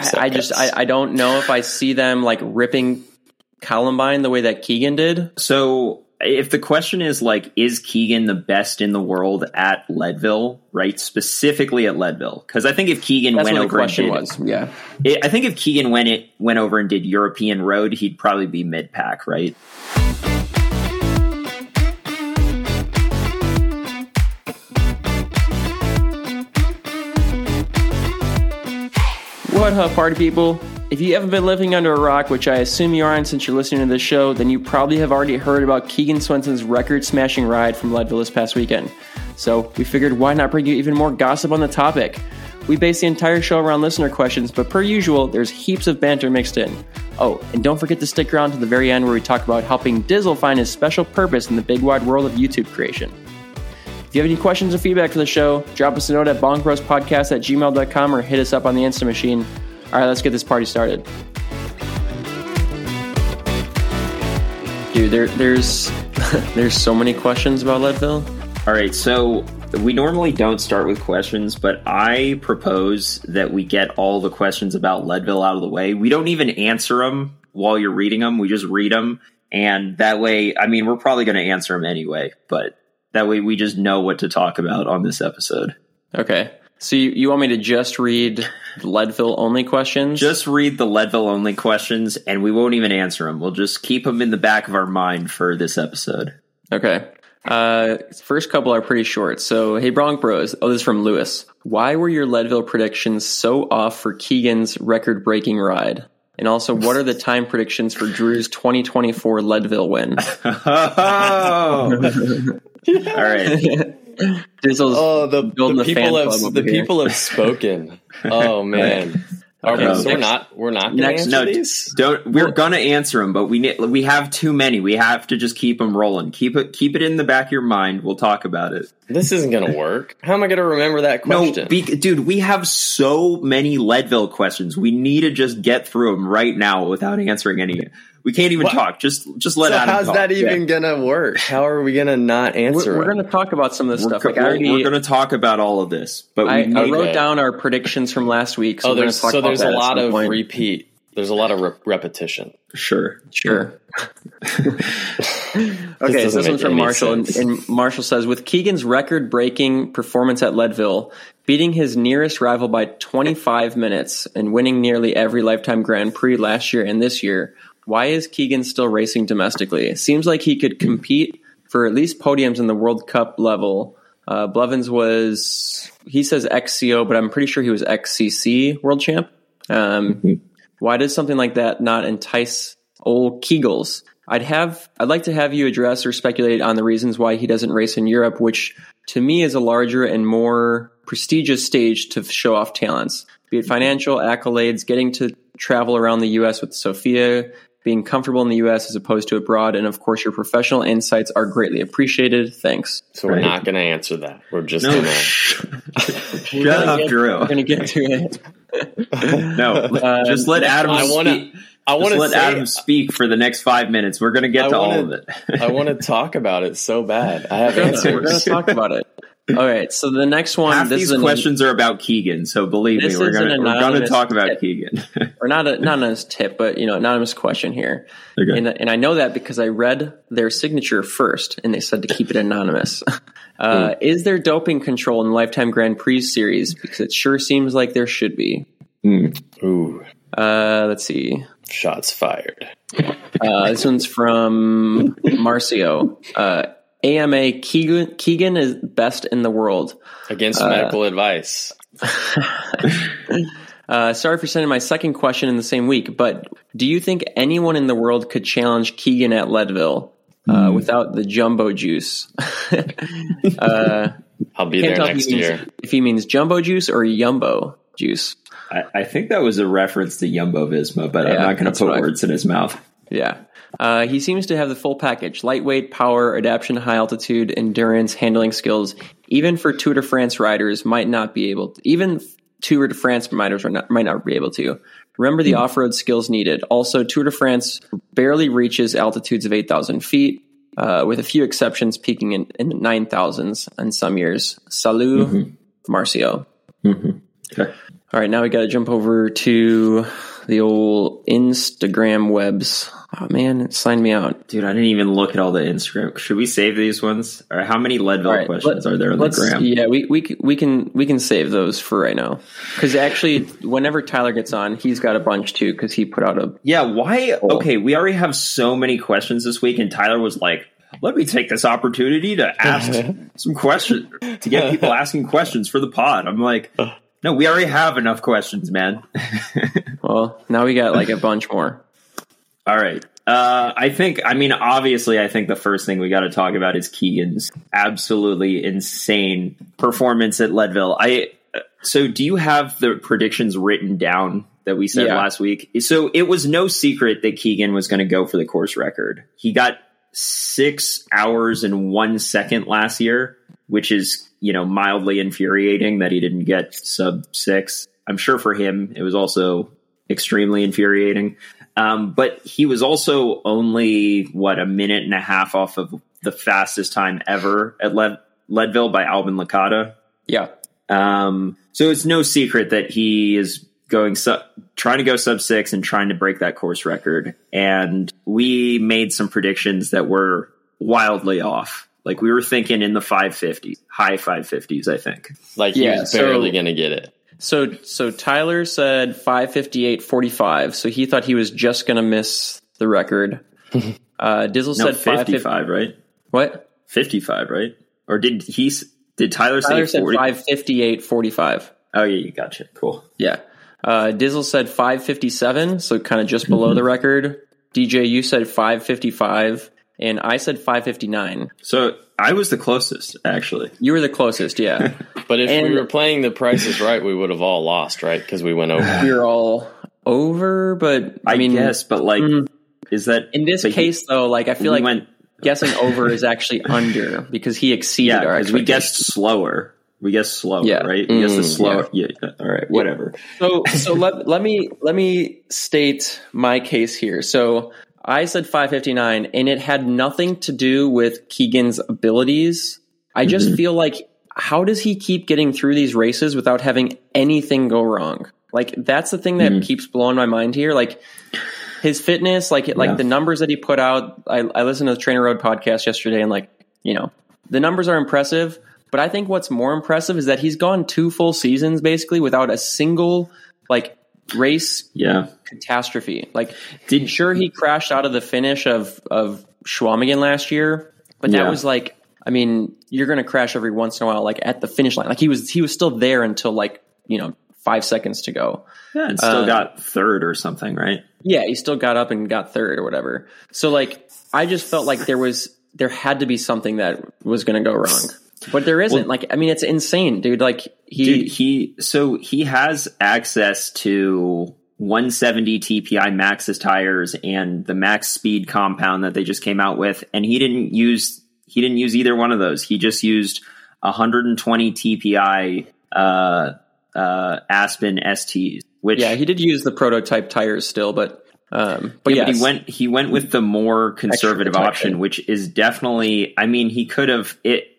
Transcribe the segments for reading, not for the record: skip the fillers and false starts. I don't know if I see them like ripping Columbine the way that Keegan did. So if the question is like, is Keegan the best in the world at Leadville, right? Specifically at Leadville, because I think if Keegan I think if Keegan went over and did European Road, he'd probably be mid pack, right? What up, party people? If you haven't been living under a rock, which I assume you aren't since you're listening to this show, then you probably have already heard about Keegan Swenson's record-smashing ride from Leadville this past weekend. So we figured, why not bring you even more gossip on the topic? We base the entire show around listener questions, but per usual, there's heaps of banter mixed in. Oh, and don't forget to stick around to the very end where we talk about helping Dizzle find his special purpose in the big wide world of YouTube creation. If you have any questions or feedback for the show, drop us a note at bonkbrospodcast@gmail.com or hit us up on the Insta machine. All right, let's get this party started. Dude, there's so many questions about Leadville. All right, so we normally don't start with questions, but I propose that we get all the questions about Leadville out of the way. We don't even answer them while you're reading them. We just read them. And that way, I mean, we're probably going to answer them anyway, but that way we just know what to talk about on this episode. Okay. So you want me to just read Leadville only questions? Just read the Leadville only questions, and we won't even answer them. We'll just keep them in the back of our mind for this episode. Okay. First couple are pretty short. So, hey, Bonk Bros. Oh, this is from Lewis. Why were your Leadville predictions so off for Keegan's record-breaking ride? And also, what are the time predictions for Drew's 2024 Leadville win? Oh! All right. The people have spoken. Oh man, we're not gonna answer these. We're gonna answer them, but we have too many. We have to just keep them rolling. Keep it in the back of your mind. We'll talk about it. This isn't gonna work. How am I gonna remember that question? No, dude, we have so many Leadville questions. We need to just get through them right now without answering any. We can't even talk. Just let Adam talk. How's that even gonna work? How are we gonna not answer? We're gonna talk about some of this stuff. We're gonna talk about all of this. But I wrote down our predictions from last week. So there's a lot of repeat. There's a lot of repetition. Sure. Okay, so this one's from Marshall, and Marshall says, with Keegan's record-breaking performance at Leadville, beating his nearest rival by 25 minutes and winning nearly every Lifetime Grand Prix last year and this year, why is Keegan still racing domestically? It seems like he could compete for at least podiums in the World Cup level. Blevins was, he says XCO, but I'm pretty sure he was XCC world champ. Why does something like that not entice old Kegels? I'd like to have you address or speculate on the reasons why he doesn't race in Europe, which to me is a larger and more prestigious stage to show off talents, be it financial accolades, getting to travel around the U.S. with Sophia, being comfortable in the U.S. as opposed to abroad, and of course your professional insights are greatly appreciated. Thanks. So we're not going to answer that. We're just going to... Shut up, Drew. We're going to get to it. Just let Adam speak. Adam speak for the next 5 minutes. We're going to get to all of it. I want to talk about it so bad. I have answers. We're going to talk about it. All right, so the next one. These questions are about Keegan, so believe me, we're gonna talk about Keegan. Or not anonymous tip, but anonymous question here. Okay. And I know that because I read their signature first, and they said to keep it anonymous. Is there doping control in the Lifetime Grand Prix series? Because it sure seems like there should be. Ooh. Let's see. Shots fired. This one's from Marcio. AMA Keegan is best in the world. Against medical advice. Sorry for sending my second question in the same week, but do you think anyone in the world could challenge Keegan at Leadville without the jumbo juice? I'll be there next year. If he means jumbo juice or yumbo juice. I think that was a reference to Jumbo-Visma, but I'm not going to put words in his mouth. Yeah. He seems to have the full package: lightweight, power, adaptation, high altitude, endurance, handling skills. Even for Tour de France riders might not be able to, Remember the off-road skills needed. Also, Tour de France barely reaches altitudes of 8,000 feet, with a few exceptions peaking in the 9,000s in some years. Salut, Marcio. Okay. All right, now we got to jump over to the old Instagram webs. Oh, man, it signed me out. Dude, I didn't even look at all the Instagram. Should we save these ones? Or how many Leadville questions are there on the gram? Yeah, we can save those for right now. Because actually, whenever Tyler gets on, he's got a bunch too, because he put out a... Yeah, why? Okay, we already have so many questions this week, and Tyler was like, let me take this opportunity to ask some questions, to get people asking questions for the pod. I'm like... No, we already have enough questions, man. Well, now we got like a bunch more. All right. I think the first thing we got to talk about is Keegan's absolutely insane performance at Leadville. So do you have the predictions written down that we said last week? So it was no secret that Keegan was going to go for the course record. He got 6 hours and 1 second last year, which is, you know, mildly infuriating that he didn't get sub 6. I'm sure for him, it was also extremely infuriating. But he was also only a minute and a half off of the fastest time ever at Leadville by Alban Licata. Yeah. So it's no secret that he is going trying to go sub 6 and trying to break that course record. And we made some predictions that were wildly off. Like, we were thinking in the 550s, high 550s, I think. Like, he was barely going to get it. So Tyler said 5:58:45. So he thought he was just going to miss the record. Dizzle said 55, right? What? 55, right? Or did Tyler say 40? 5:58:45. Oh, yeah, you gotcha. Cool. Yeah. Dizzle said 5:57, so kind of just below the record. DJ, you said 5:55. And I said 5:59. So I was the closest, actually. You were the closest, yeah. But if we were playing The Price is Right, we would have all lost, right? Because we went over. We were all over, but I mean, yes, but like, is that in this case though? Like, I feel like guessing over is actually under because he exceeded our expectations. We guessed slower. Yeah. Right? We guessed the slower. Yeah. All right. Whatever. So let me state my case here. So. I said 5:59, and it had nothing to do with Keegan's abilities. I just feel like, how does he keep getting through these races without having anything go wrong? Like, that's the thing that keeps blowing my mind here. Like, his fitness, the numbers that he put out. I listened to the Trainer Road podcast yesterday, and the numbers are impressive. But I think what's more impressive is that he's gone 2 full seasons basically without a single race catastrophe. He crashed out of the finish of Schwamigan last year, but that was you're gonna crash every once in a while, like at the finish line. Like, he was still there until 5 seconds to go, and still got third or something, right? Yeah, he still got up and got third or whatever. So I just felt like there had to be something that was gonna go wrong. But there isn't. It's insane, dude. He has access to 170 TPI Maxxis tires and the max speed compound that they just came out with, and he didn't use either one of those. He just used 120 TPI Aspen STs, which he did use the prototype tires still, but he went with the more conservative option, which is definitely. I mean, he could have it.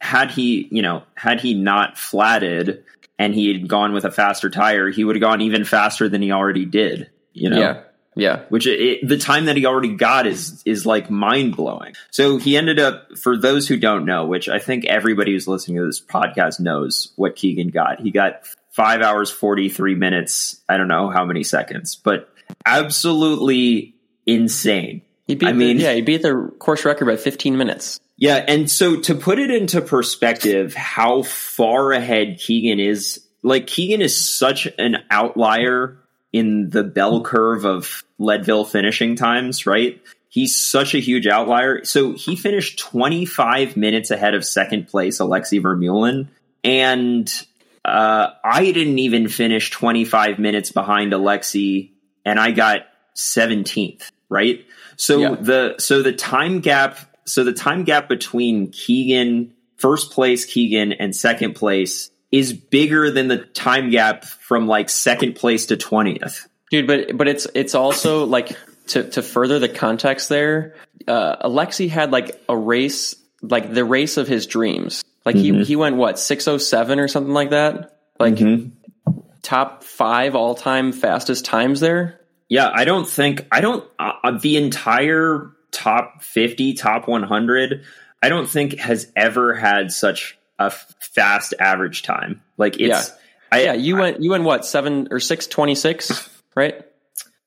Had he not flatted and he had gone with a faster tire, he would have gone even faster than he already did, you know? Yeah. Which the time that he already got is mind blowing. So he ended up, for those who don't know, which I think everybody who's listening to this podcast knows what Keegan got. He got 5 hours, 43 minutes. I don't know how many seconds, but absolutely insane. He beat the course record by 15 minutes. Yeah, and so to put it into perspective, how far ahead Keegan is, Keegan is such an outlier in the bell curve of Leadville finishing times, right? He's such a huge outlier. So he finished 25 minutes ahead of second place Alexi Vermeulen, and I didn't even finish 25 minutes behind Alexi, and I got 17th, right? So the time gap between first place Keegan and second place is bigger than the time gap from second place to 20th. Dude, but it's also to further the context there, Alexi had a race, the race of his dreams. He went 6:07 or something like that. top five all-time fastest times there? Yeah, I don't think the entire top 50, top 100, I don't think has ever had such a fast average time. Like it's, yeah. You went what, 7 or 6:26, right?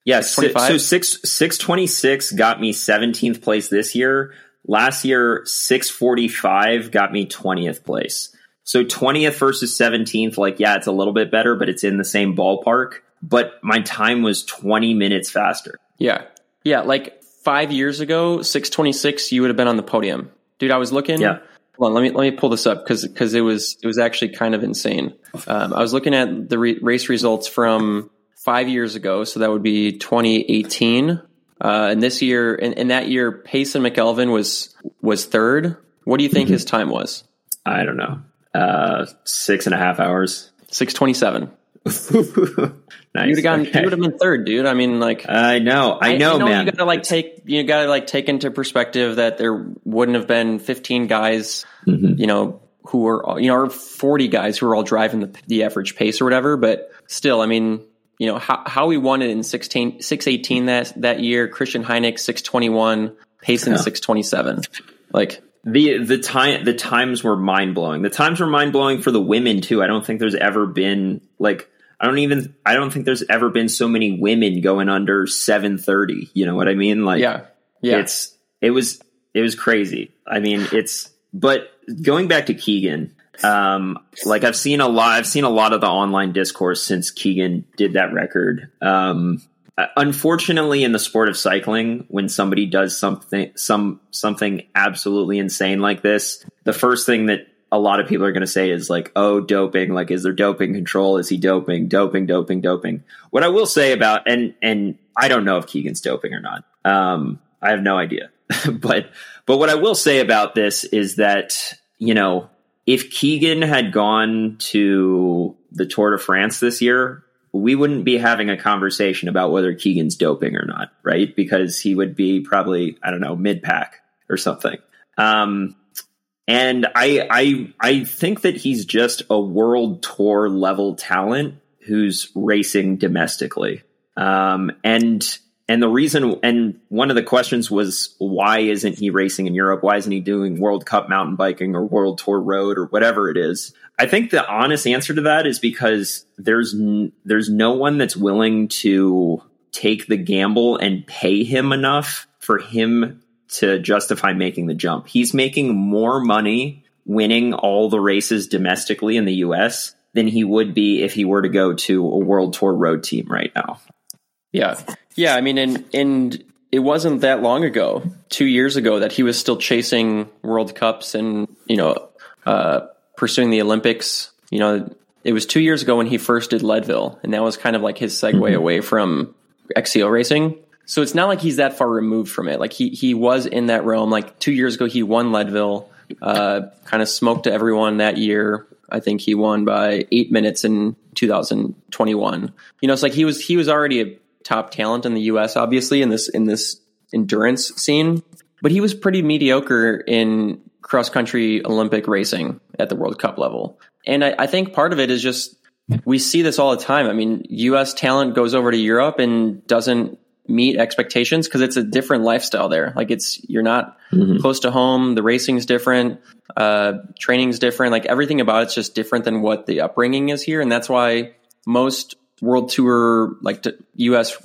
Yeah, 6:25. So 6:26 got me 17th place this year. Last year, 6:45 got me 20th place. So 20th versus 17th, like, yeah, it's a little bit better, but it's in the same ballpark. But my time was 20 minutes faster. Yeah. Yeah, like 5 years ago, 6:26, you would have been on the podium. Dude, I was looking. Yeah. Hold on, let me pull this up because it was actually kind of insane. I was looking at the race results from 5 years ago, so that would be 2018. And this year, in that year, Payson McElvin was third. What do you think his time was? I don't know. 6.5 hours. 6:27. Nice. You would have been third, dude. I mean, like, I know, man. You gotta take into perspective that there wouldn't have been 15 guys, you know, who were, you know, or 40 guys who were all driving the average pace or whatever. But still, I mean, you know, how we won it in 6:18 that year. Christian Heineck 6:21, Payson 6:27. Like the times were mind blowing. The times were mind blowing for the women too. I don't think there's ever been I don't think there's ever been so many women going under 7:30. You know what I mean? Like yeah. It was crazy. I mean, but going back to Keegan. Like I've seen a lot of the online discourse since Keegan did that record. Unfortunately in the sport of cycling, when somebody does something absolutely insane like this, the first thing that a lot of people are going to say is like, oh, doping, like, is there doping control? Is he doping? What I will say about, and I don't know if Keegan's doping or not. I have no idea, but what I will say about this is that, you know, if Keegan had gone to the Tour de France this year, we wouldn't be having a conversation about whether Keegan's doping or not, right? Because he would be probably, I don't know, mid-pack or something. And I think that he's just a world tour level talent who's racing domestically. And the reason, and one of the questions was, why isn't he racing in Europe? Why isn't he doing World Cup mountain biking or World Tour road or whatever it is? I think the honest answer to that is because there's no one that's willing to take the gamble and pay him enough for him to justify making the jump. He's making more money winning all the races domestically in the US than he would be if he were to go to a World Tour road team right now. Yeah. Yeah. I mean, and it wasn't that long ago, 2 years ago, that he was still chasing World Cups and, you know, pursuing the Olympics. You know, it was 2 years ago when he first did Leadville, and that was kind of like his segue away from XCO racing. So it's not like he's that far removed from it. Like he was in that realm. Like 2 years ago, he won Leadville, kind of smoked to everyone that year. I think he won by 8 minutes in 2021. You know, it's like he was already a top talent in the US, obviously, in this endurance scene, but he was pretty mediocre in cross country Olympic racing at the World Cup level. And I think part of it is just, we see this all the time. I mean, US talent goes over to Europe and doesn't meet expectations because it's a different lifestyle there. Like you're not close to home. The racing's different, training's different, like everything about it's just different than what the upbringing is here. And that's why most World Tour, like the US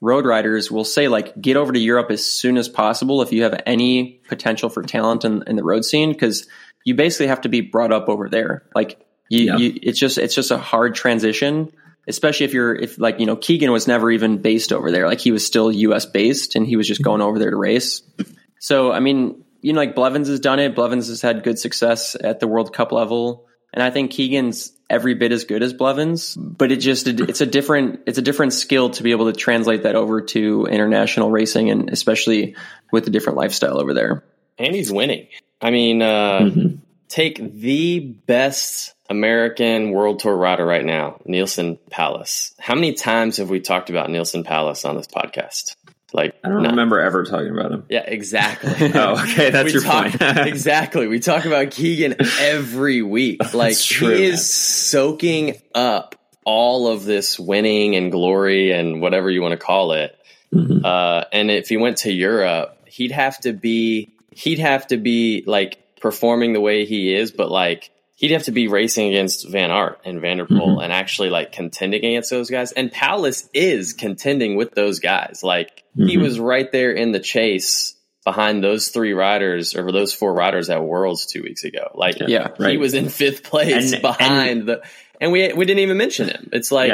road riders will say, like, get over to Europe as soon as possible if you have any potential for talent in the road scene, because you basically have to be brought up over there. Like it's just a hard transition, especially if like, you know, Keegan was never even based over there. Like he was still US based and he was just going over there to race. So, I mean, you know, like Blevins has done it. Blevins has had good success at the World Cup level. And I think Keegan's every bit as good as Blevins, but it's a different skill to be able to translate that over to international racing, and especially with the different lifestyle over there. And he's winning. I mean, take the best American World Tour rider right now, Neilson Powless. How many times have we talked about Neilson Powless on this podcast? Like, I don't remember ever talking about him. Yeah, exactly. Oh, okay, that's your point. Exactly. We talk about Keegan every week. Like, he is soaking up all of this winning and glory and whatever you want to call it. Mm-hmm. And if he went to Europe, he'd have to be like performing the way he is, but like he'd have to be racing against Van Aert and Van der Poel mm-hmm. and actually like contending against those guys. And Powless is contending with those guys. Like mm-hmm. he was right there in the chase behind those three riders or those four riders at Worlds 2 weeks ago. Like he was in fifth place and we didn't even mention him. It's like,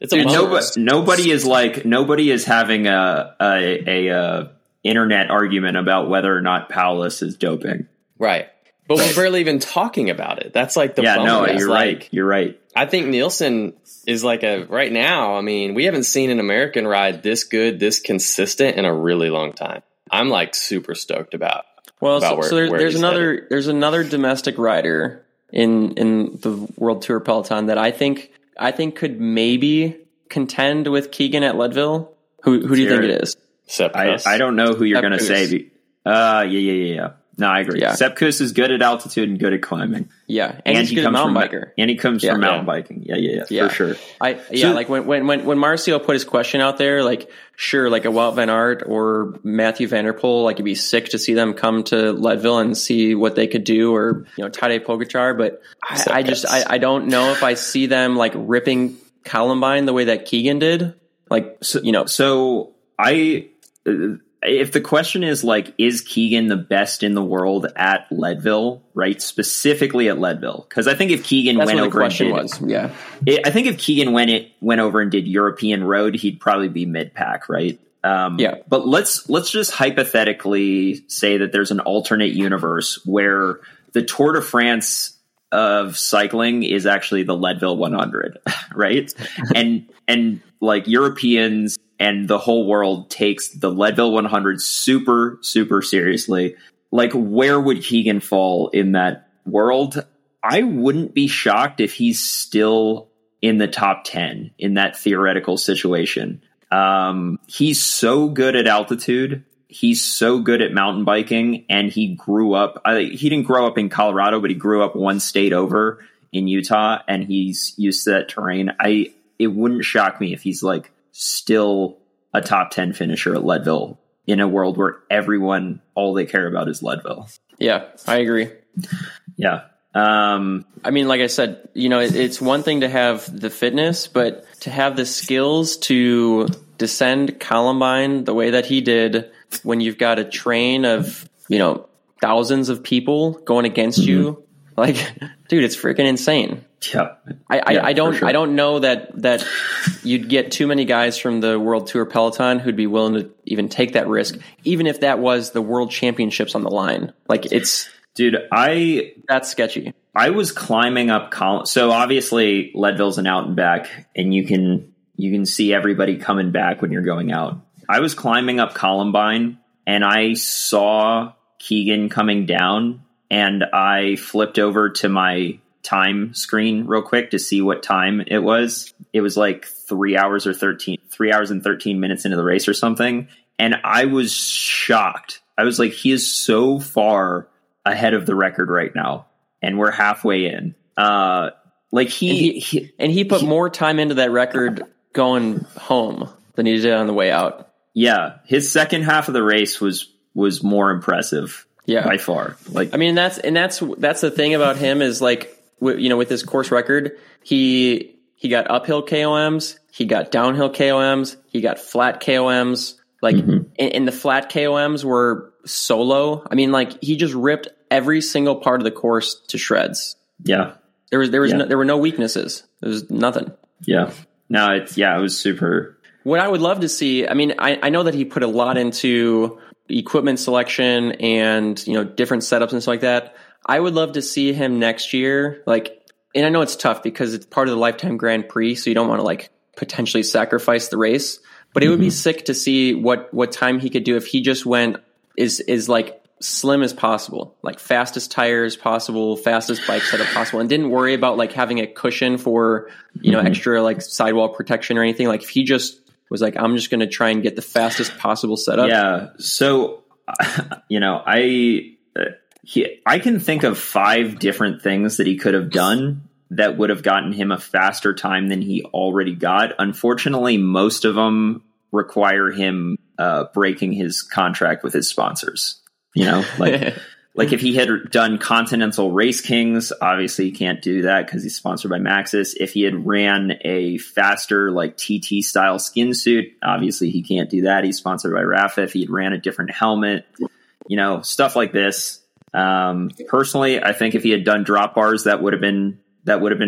it's a nobody is having a internet argument about whether or not Powless is doping. Right. But we're barely even talking about it. That's like the bummer. You're like, right. You're right. I think Neilson is like right now. I mean, we haven't seen an American ride this good, this consistent in a really long time. I'm like super stoked there's another domestic rider in the World Tour peloton that I think could maybe contend with Keegan at Leadville. Who do you think it is? Sepp Kuss. I don't know who you're going to say. Yeah. No, I agree. Yeah. Sepp Kuss is good at altitude and good at climbing. Yeah, and he comes mountain biker. And he comes from mountain biking. Yeah, for sure. Like when Marcio put his question out there, like sure, like a Wout Van Aert or Mathieu van der Poel, like it'd be sick to see them come to Leadville and see what they could do, or Tadej Pogačar. But I don't know if I see them like ripping Columbine the way that Keegan did. Like If the question is like, is Keegan the best in the world at Leadville, right? Specifically at Leadville, because I think if Keegan went over and did European road, he'd probably be mid pack, right? But let's just hypothetically say that there's an alternate universe where the Tour de France of cycling is actually the Leadville 100, right? and like Europeans and the whole world takes the Leadville 100 super, super seriously. Like, where would Keegan fall in that world? I wouldn't be shocked if he's still in the top 10 in that theoretical situation. He's so good at altitude. He's so good at mountain biking. And he grew up. He didn't grow up in Colorado, but he grew up one state over in Utah. And he's used to that terrain. It wouldn't shock me if he's like, still a top 10 finisher at Leadville in a world where everyone, all they care about is Leadville. Yeah, I agree. Yeah. I mean, like I said, it's one thing to have the fitness, but to have the skills to descend Columbine the way that he did when you've got a train of, thousands of people going against mm-hmm. you, like, dude, it's freaking insane. Yeah. I don't know that you'd get too many guys from the World Tour peloton who'd be willing to even take that risk, even if that was the World Championships on the line. Like that's sketchy. I was climbing up so obviously Leadville's an out and back, and you can see everybody coming back when you're going out. I was climbing up Columbine and I saw Keegan coming down, and I flipped over to my time screen real quick to see what time it was. It was like 3 hours and 13 minutes into the race or something. And I was shocked. I was like, he is so far ahead of the record right now. And we're halfway in. He put more time into that record going home than he did on the way out. Yeah. His second half of the race was more impressive. Yeah. By far. Like, I mean, that's the thing about him is like, with his course record, he got uphill KOMs, he got downhill KOMs, he got flat KOMs. Like, mm-hmm. and the flat KOMs were solo. I mean, like, he just ripped every single part of the course to shreds. Yeah, there were no weaknesses. There was nothing. Yeah, no, it was super. What I would love to see. I mean, I know that he put a lot into equipment selection and different setups and stuff like that. I would love to see him next year. Like, and I know it's tough because it's part of the Lifetime Grand Prix, so you don't want to like potentially sacrifice the race. But it would be sick to see what time he could do if he just went is like slim as possible, like fastest tires possible, fastest bike setup possible, and didn't worry about like having a cushion for extra like sidewall protection or anything. Like if he just was like, I'm just going to try and get the fastest possible setup. Yeah. So I can think of 5 different things that he could have done that would have gotten him a faster time than he already got. Unfortunately, most of them require him breaking his contract with his sponsors. You know, like like if he had done Continental Race Kings, obviously he can't do that because he's sponsored by Maxxis. If he had ran a faster, like TT style skin suit, obviously he can't do that. He's sponsored by Rafa. If he had ran a different helmet, you know, stuff like this. Personally, I think if he had done drop bars, that would have been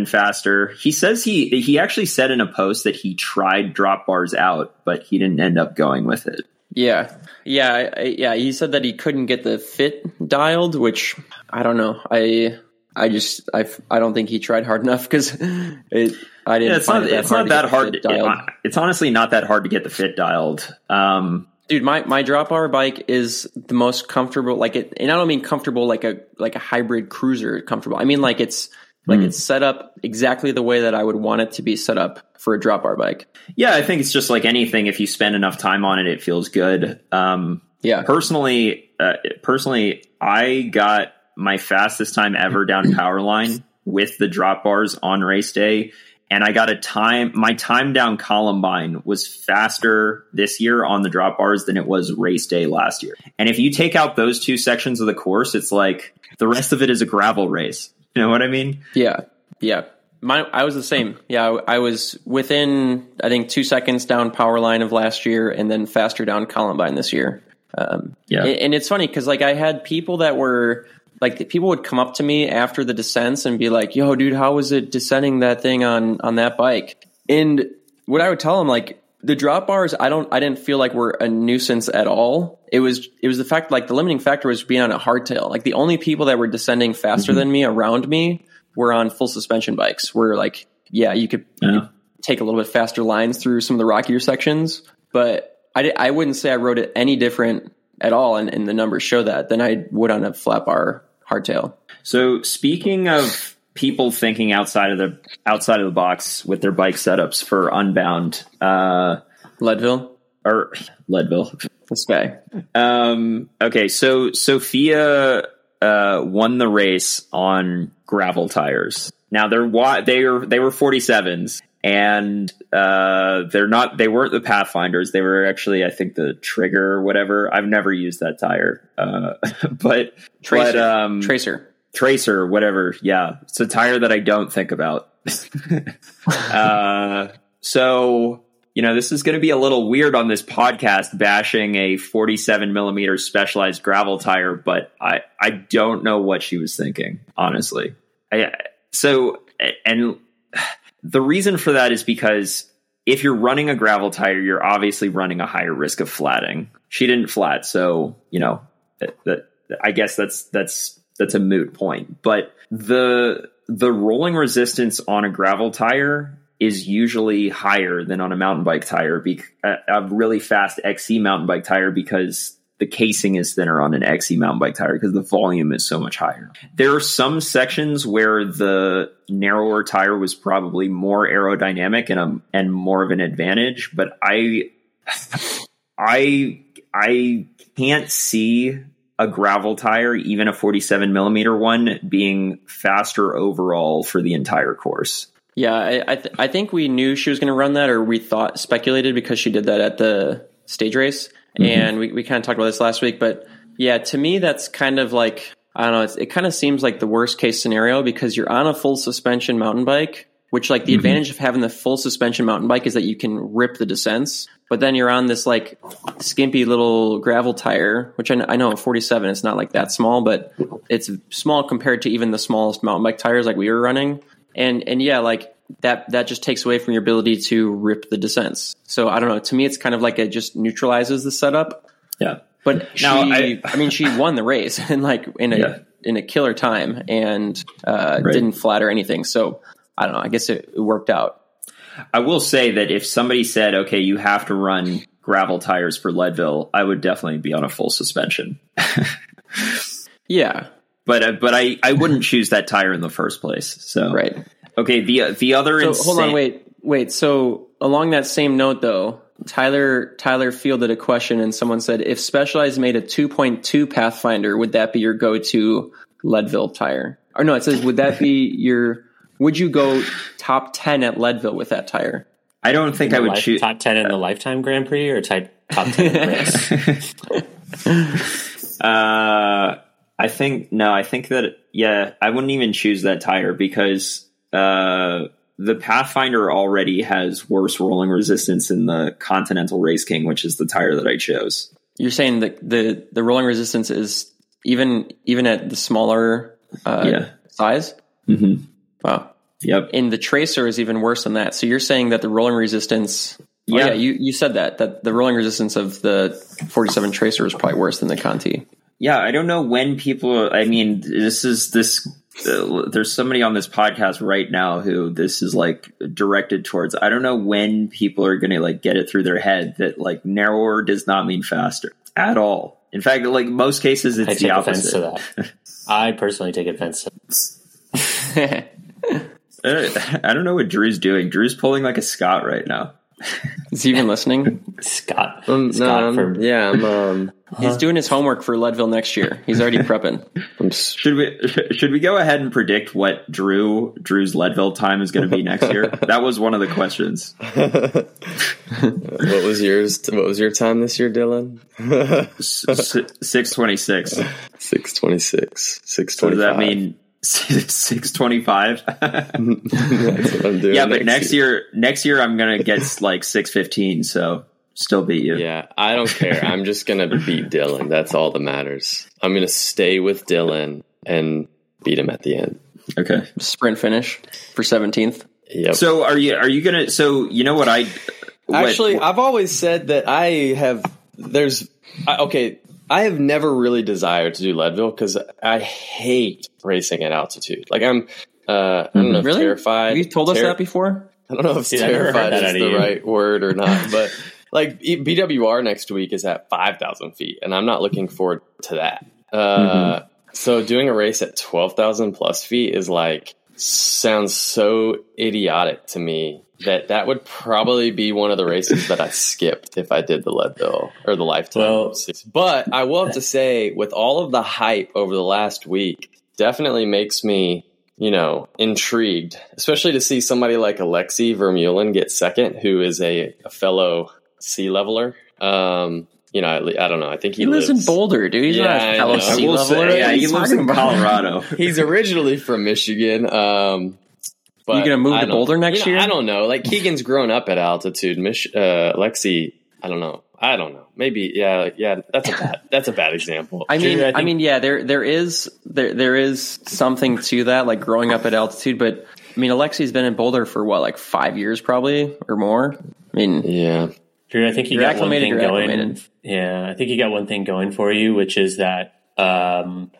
faster. He says he actually said in a post that he tried drop bars out, but he didn't end up going with it. Yeah. He said that he couldn't get the fit dialed, which I don't know. I don't think he tried hard enough because it's honestly not that hard to get the fit dialed. Dude, my drop bar bike is the most comfortable. Like it, and I don't mean comfortable like a hybrid cruiser comfortable. I mean like it's like it's set up exactly the way that I would want it to be set up for a drop bar bike. Yeah, I think it's just like anything. If you spend enough time on it, it feels good. Yeah. Personally, I got my fastest time ever down Powerline with the drop bars on race day. And I got a time, my time down Columbine was faster this year on the drop bars than it was race day last year. And if you take out those two sections of the course, it's like the rest of it is a gravel race. You know what I mean? Yeah. I was the same. Yeah, I was within, I think, 2 seconds down Powerline of last year and then faster down Columbine this year. And it's funny because like I had people that were like people would come up to me after the descents and be like, yo, dude, how was it descending that thing on that bike? And what I would tell them, like the drop bars, I didn't feel like were a nuisance at all. It was the fact, like the limiting factor was being on a hardtail. Like the only people that were descending faster than me around me were on full suspension bikes where like, yeah, you could take a little bit faster lines through some of the rockier sections, but I wouldn't say I rode it any different at all. And the numbers show that than I would on a flat bar hardtail. So speaking of people thinking outside of the box with their bike setups for Unbound, Leadville. This guy. Okay. So Sophia won the race on gravel tires. Now they were 47s and they weren't the Pathfinders. They were actually, I think, the Trigger or whatever. I've never used that tire. But Tracer, whatever. Yeah. It's a tire that I don't think about. So you know, this is going to be a little weird on this podcast bashing a 47 millimeter Specialized gravel tire, but I don't know what she was thinking, honestly. And the reason for that is because if you're running a gravel tire, you're obviously running a higher risk of flatting. She didn't flat. So, you know, I guess that's a moot point, but the rolling resistance on a gravel tire is usually higher than on a mountain bike tire, a really fast XC mountain bike tire, because the casing is thinner on an XC mountain bike tire because the volume is so much higher. There are some sections where the narrower tire was probably more aerodynamic and more of an advantage, but I can't see a gravel tire, even a 47 millimeter one, being faster overall for the entire course. Yeah, I think we knew she was going to run that, or we speculated because she did that at the stage race. Mm-hmm. And we kind of talked about this last week. But yeah, to me, that's kind of like, I don't know, it kind of seems like the worst case scenario because you're on a full suspension mountain bike, which like the advantage of having the full suspension mountain bike is that you can rip the descents. But then you're on this like skimpy little gravel tire, which I know at 47, it's not like that small, but it's small compared to even the smallest mountain bike tires like we were running. And yeah, like that just takes away from your ability to rip the descents. So I don't know. To me, it's kind of like it just neutralizes the setup. Yeah. But now she won the race and like in a killer time and didn't flat or anything. So I don't know. I guess it worked out. I will say that if somebody said, okay, you have to run gravel tires for Leadville, I would definitely be on a full suspension. Yeah. But I wouldn't choose that tire in the first place. So right. Okay. The other. So hold on. Wait. So along that same note, though, Tyler fielded a question, and someone said, if Specialized made a 2.2 Pathfinder, would that be your go-to Leadville tire? Or no, it says, would that be your Would you go top 10 at Leadville with that tire? I don't think I would choose top 10 in the Lifetime Grand Prix or top 10 race. I wouldn't even choose that tire because the Pathfinder already has worse rolling resistance than the Continental Race King, which is the tire that I chose. You're saying that the rolling resistance is even at the smaller size? Mm-hmm. Wow. Yep. And the Tracer is even worse than that. So you're saying that the rolling resistance... Yeah. Oh yeah, you said that the rolling resistance of the 47 Tracer is probably worse than the Conti. Yeah, I don't know when people... I mean, there's somebody on this podcast right now who this is like directed towards. I don't know when people are going to like get it through their head that like narrower does not mean faster at all. In fact, like most cases, it's the opposite. I take offense to that. I personally take offense to that. I don't know what Drew's doing. Drew's pulling like a Scott right now. Is he even listening? Scott. He's doing his homework for Leadville next year. He's already prepping. Should we go ahead and predict what Drew's Leadville time is going to be next year? That was one of the questions. What was yours? What was your time this year, Dylan? 6:26. 6:26. 6:25. What does that mean? 6:25. That's what I'm doing. Yeah, but next year I'm gonna get like 6:15, so still beat you. Yeah, I don't care. I'm just gonna beat Dylan. That's all that matters. I'm gonna stay with Dylan and beat him at the end. Okay. Sprint finish for 17th. Yep. So are you gonna? So you know what I? Actually, I've always said that I have. I have never really desired to do Leadville because I hate racing at altitude. Like I'm, I don't know, really? If terrified. Have you told us that before? I don't know if terrified is the right word or not, but like BWR next week is at 5,000 feet and I'm not looking forward to that. So doing a race at 12,000 plus feet is like, sounds so idiotic to me that would probably be one of the races that I skipped if I did the Leadville or the Lifetime. Well, but I will have to say, with all of the hype over the last week, definitely makes me, intrigued, especially to see somebody like Alexi Vermeulen get second, who is a fellow sea leveler. I don't know. I think he lives in Boulder, dude. He's not a fellow sea leveler. Yeah, he lives in Colorado. He's originally from Michigan. But you gonna move to Boulder next year? I don't know. Like Keegan's grown up at altitude. Alexi, I don't know. Maybe that's a bad example. There is something to that, like growing up at altitude. But I mean, Alexi's been in Boulder for what, like 5 years, probably or more. I mean, yeah. Drew, I think you got one thing going. Yeah, I think you got one thing going for you, which is that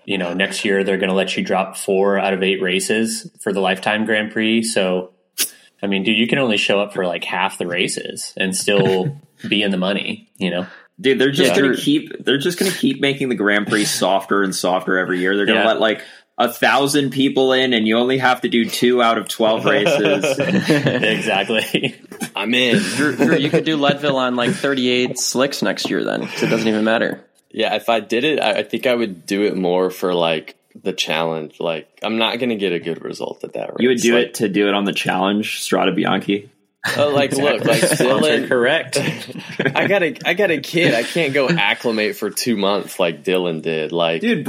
next year they're going to let you drop 4 out of 8 races for the Lifetime Grand Prix. So, I mean, dude, you can only show up for like half the races and still be in the money. Dude, they're just going to keep making the Grand Prix softer and softer every year. They're going to let like 1,000 people in, and you only have to do 2 out of 12 races. Exactly. I'm in. Drew, you could do Leadville on like 38 slicks next year then, because it doesn't even matter. Yeah, if I did it, I think I would do it more for like the challenge. Like, I'm not going to get a good result at that race. You would do it to do it on the challenge, Strade Bianche. Dylan, correct. I got a kid. I can't go acclimate for 2 months like Dylan did. Like, dude,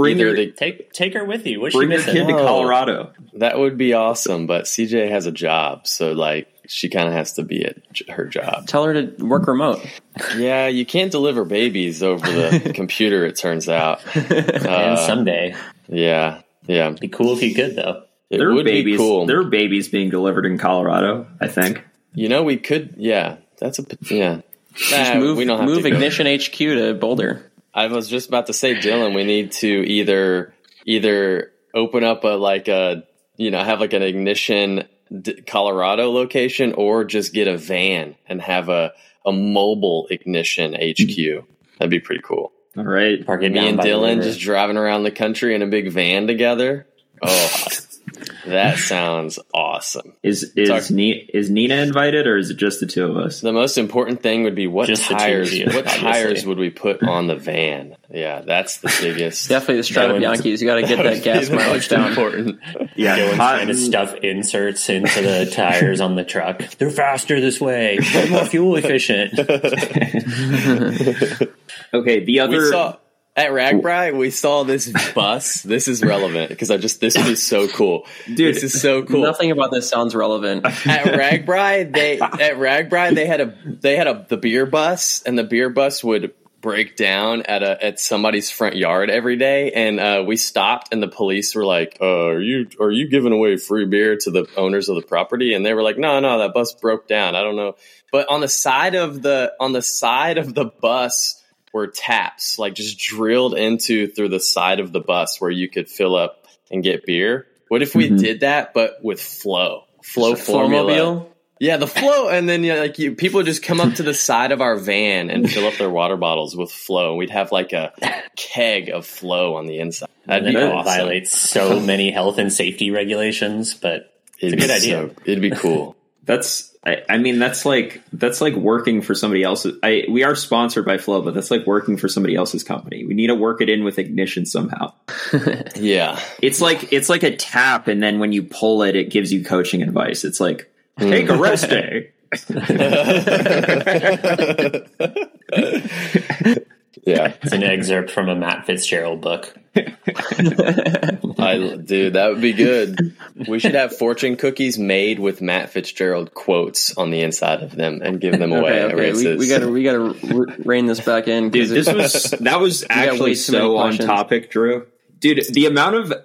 take her with you. Bring your kid to Colorado. That would be awesome. But CJ has a job, so like she kind of has to be at her job. Tell her to work remote. Yeah, you can't deliver babies over the computer. It turns out. And someday. Yeah. It'd be cool if you could though. There are babies being delivered in Colorado, I think. We could, Just move Ignition HQ to Boulder. I was just about to say, Dylan, we need to either open up have an Ignition Colorado location, or just get a van and have a mobile Ignition HQ. That'd be pretty cool. All right. Park it down by the river. Me and Dylan just driving around the country in a big van together. Oh, That sounds awesome. Is Nina invited, or is it just the two of us? The most important thing would be what tires would we put on the van? Yeah, that's the biggest. Definitely the Strade Bianche. You got to get that gas mileage down. Important. Yeah, Dylan's trying to stuff inserts into the tires on the truck. They're faster this way. They're more fuel efficient. Okay, the other. At RAGBRAI, we saw this bus. This is relevant because this is so cool. Dude, this is so cool. Nothing about this sounds relevant. At RAGBRAI, they had the beer bus, and the beer bus would break down at somebody's front yard every day, and we stopped, and the police were like, are you giving away free beer to the owners of the property? And they were like, no, that bus broke down, I don't know. But on the side of the bus were taps, like just drilled into through the side of the bus where you could fill up and get beer. What if we did that, but with flow formula? Flowmobile? Yeah, the Flow. And then people just come up to the side of our van and fill up their water bottles with Flow. We'd have like a keg of Flow on the inside. That'd be awesome. Violates so many health and safety regulations, but it's a good idea. It'd be cool. That's like working for somebody else's. We are sponsored by Flow, but that's like working for somebody else's company. We need to work it in with Ignition somehow. Yeah, it's like a tap, and then when you pull it, it gives you coaching advice. It's like take a rest day. Yeah, it's an excerpt from a Matt Fitzgerald book. Dude, that would be good. We should have fortune cookies made with Matt Fitzgerald quotes on the inside of them and give them away at races. We gotta rein this back in, dude. That was actually so on topic, Drew. Dude, the amount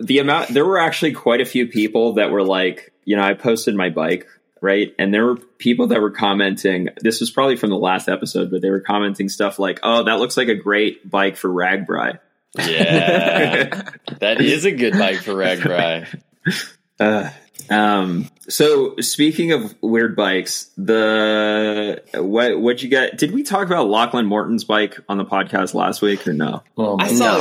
there were actually quite a few people that were like, I posted my bike, right? And there were people that were commenting. This was probably from the last episode, but they were commenting stuff like, "Oh, that looks like a great bike for RAGBRAI." Yeah, that is a good bike for RAGBRAI. So speaking of weird bikes, what you got? Did we talk about Lachlan Morton's bike on the podcast last week or no? Oh, I saw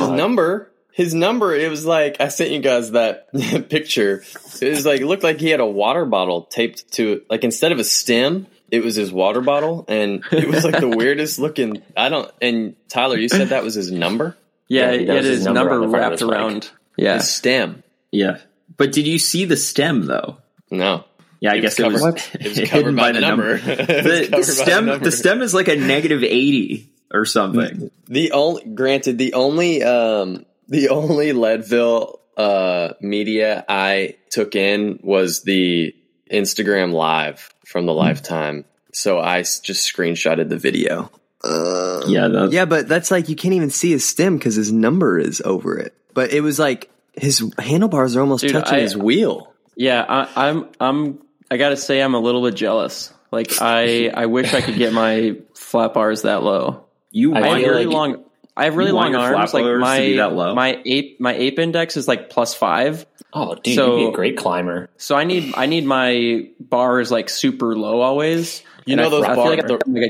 his number. It was like, I sent you guys that picture. It was like, it looked like he had a water bottle taped to it. Like instead of a stem, it was his water bottle. And it was like the weirdest looking. And Tyler, you said that was his number? Yeah, it is his number wrapped around. Yeah. His stem. Yeah. But did you see the stem though? No. Yeah, I guess it was covered by the number. The stem is like a -80 or something. The only Leadville media I took in was the Instagram live from the Lifetime. So I just screenshotted the video. But that's like you can't even see his stem because his number is over it. But it was like his handlebars are almost touching his wheel. Yeah, I gotta say I'm a little bit jealous. Like I wish I could get my flat bars that low. I have really long arms. Like my ape index is like +5. Oh, dude, you'd be a great climber. So I need my bars like super low always. I can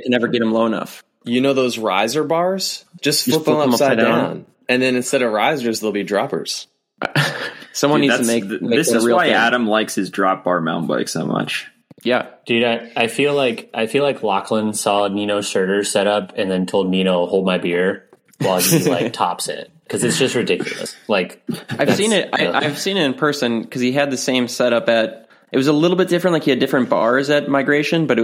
never get them low enough. You know those riser bars? Just flip them upside down, and then instead of risers, they'll be droppers. Someone needs to make this is why thing. Adam likes his drop bar mountain bike so much. Yeah, dude, I feel like Lachlan saw Nino Schurter's setup and then told Nino, "Hold my beer." While he like tops it, because it's just ridiculous. Like I've seen it in person because he had the same setup at. It was a little bit different. Like he had different bars at Migration, but he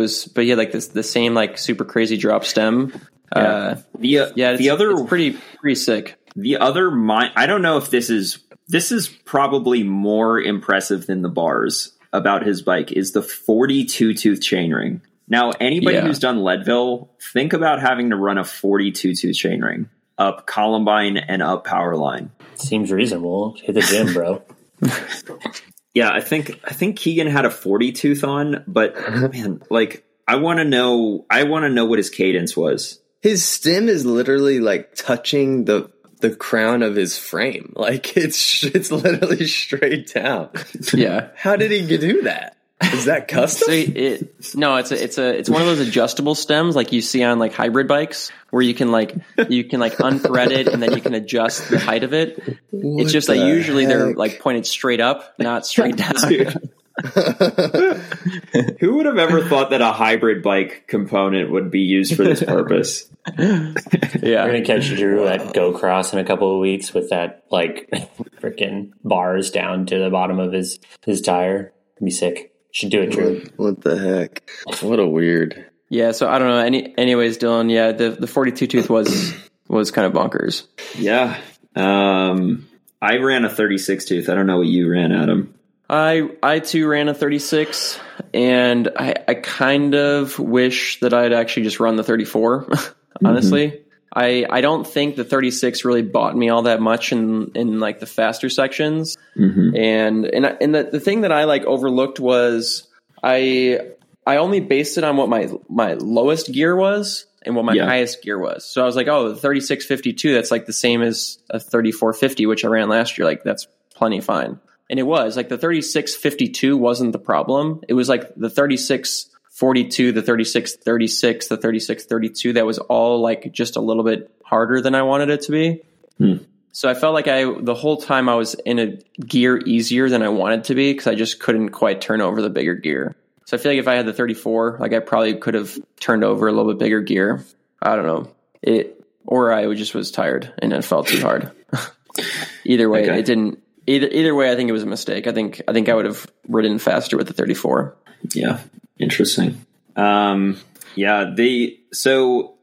had like the same like super crazy drop stem. Yeah. It's pretty sick. The other I don't know if this is probably more impressive than the bars about his bike is the 42 tooth chainring. Now, anybody who's done Leadville, think about having to run a 42-tooth chainring up Columbine and up Powerline. Seems reasonable. Hit the gym, bro. Yeah, I think Keegan had a 40-tooth on, but man, like I want to know what his cadence was. His stem is literally like touching the crown of his frame. Like it's literally straight down. Yeah. How did he do that? Is that custom? No, it's one of those adjustable stems like you see on like hybrid bikes where you can unthread it and then you can adjust the height of it. What it's just that usually they're like pointed straight up, not straight down. Who would have ever thought that a hybrid bike component would be used for this purpose? Yeah. We're going to catch Drew at Go Cross in a couple of weeks with that like freaking bars down to the bottom of his tire. It'd be sick. Should do it, Drew. What the heck? What a weird. Yeah, so I don't know. Anyways, Dylan, yeah, the 42 tooth was kind of bonkers. Yeah. I ran a 36 tooth. I don't know what you ran, Adam. I too ran a 36, and I kind of wish that I'd actually just run the 34, honestly. Mm-hmm. I don't think the 36 really bought me all that much in like the faster sections. Mm-hmm. And the thing that I like overlooked was I only based it on what my lowest gear was and what my highest gear was. So I was like, oh, the 36.52, that's like the same as a 34.50, which I ran last year. Like that's plenty fine. And it was like the 36.52 wasn't the problem. It was like the 36.42, the 36.36, the 36.32. That was all like just a little bit harder than I wanted it to be. Hmm. So I felt like the whole time I was in a gear easier than I wanted to be because I just couldn't quite turn over the bigger gear. So I feel like if I had the 34, like I probably could have turned over a little bit bigger gear. I don't know. Or I just was tired and it felt too hard. Either way, okay. It didn't. Either way, I think it was a mistake. I think I would have ridden faster with the 34. Yeah, interesting. So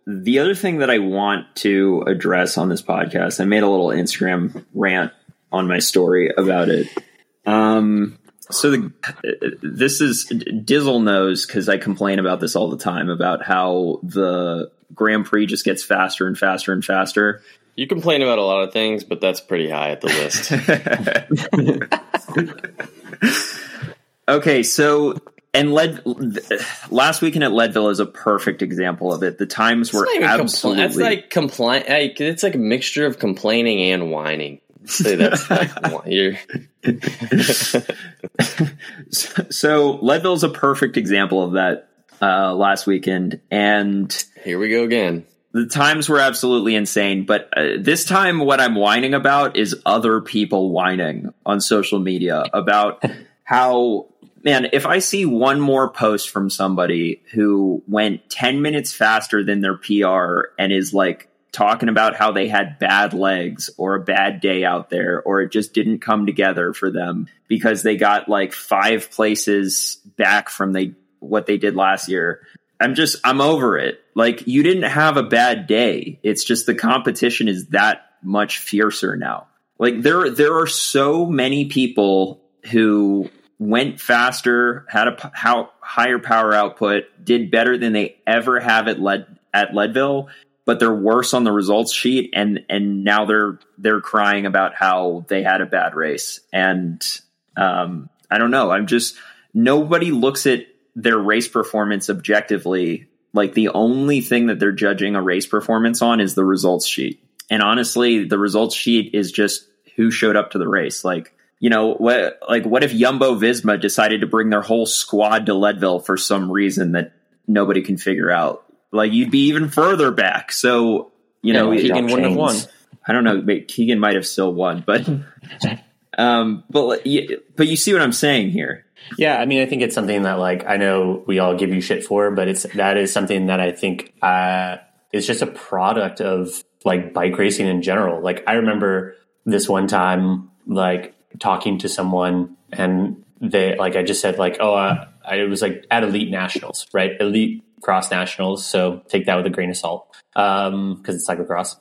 the other thing that I want to address on this podcast, I made a little Instagram rant on my story about it. This is Dizzle knows because I complain about this all the time about how the Grand Prix just gets faster and faster and faster. You complain about a lot of things, but that's pretty high at the list. Okay, so last weekend at Leadville is a perfect example of it. The times were absolutely... it's like a mixture of complaining and whining. Say that's like you're... So Leadville is a perfect example of that last weekend, and... Here we go again. The times were absolutely insane, but this time what I'm whining about is other people whining on social media about how, man, if I see one more post from somebody who went 10 minutes faster than their PR and is like talking about how they had bad legs or a bad day out there, or it just didn't come together for them because they got like 5 places back from what they did last year. I'm over it. Like, you didn't have a bad day. It's just the competition is that much fiercer now. Like, there are so many people who went faster, had a higher power output, did better than they ever have at Leadville, but they're worse on the results sheet, and now they're crying about how they had a bad race. And I don't know. I'm just nobody looks at their race performance objectively. Like, the only thing that they're judging a race performance on is the results sheet. And honestly, the results sheet is just who showed up to the race. Like, you know, what if Jumbo-Visma decided to bring their whole squad to Leadville for some reason that nobody can figure out? Like, you'd be even further back. So, you know, Keegan wouldn't have won. I don't know. Keegan might have still won, but you see what I'm saying here. Yeah, I mean, I think it's something that, like, I know we all give you shit for, but that is something that I think is just a product of, like, bike racing in general. Like, I remember this one time, like, talking to someone, and they, like, I just said, like, oh, it was, like, at Elite Nationals, right? Elite Cross Nationals, so take that with a grain of salt, because it's cyclocross.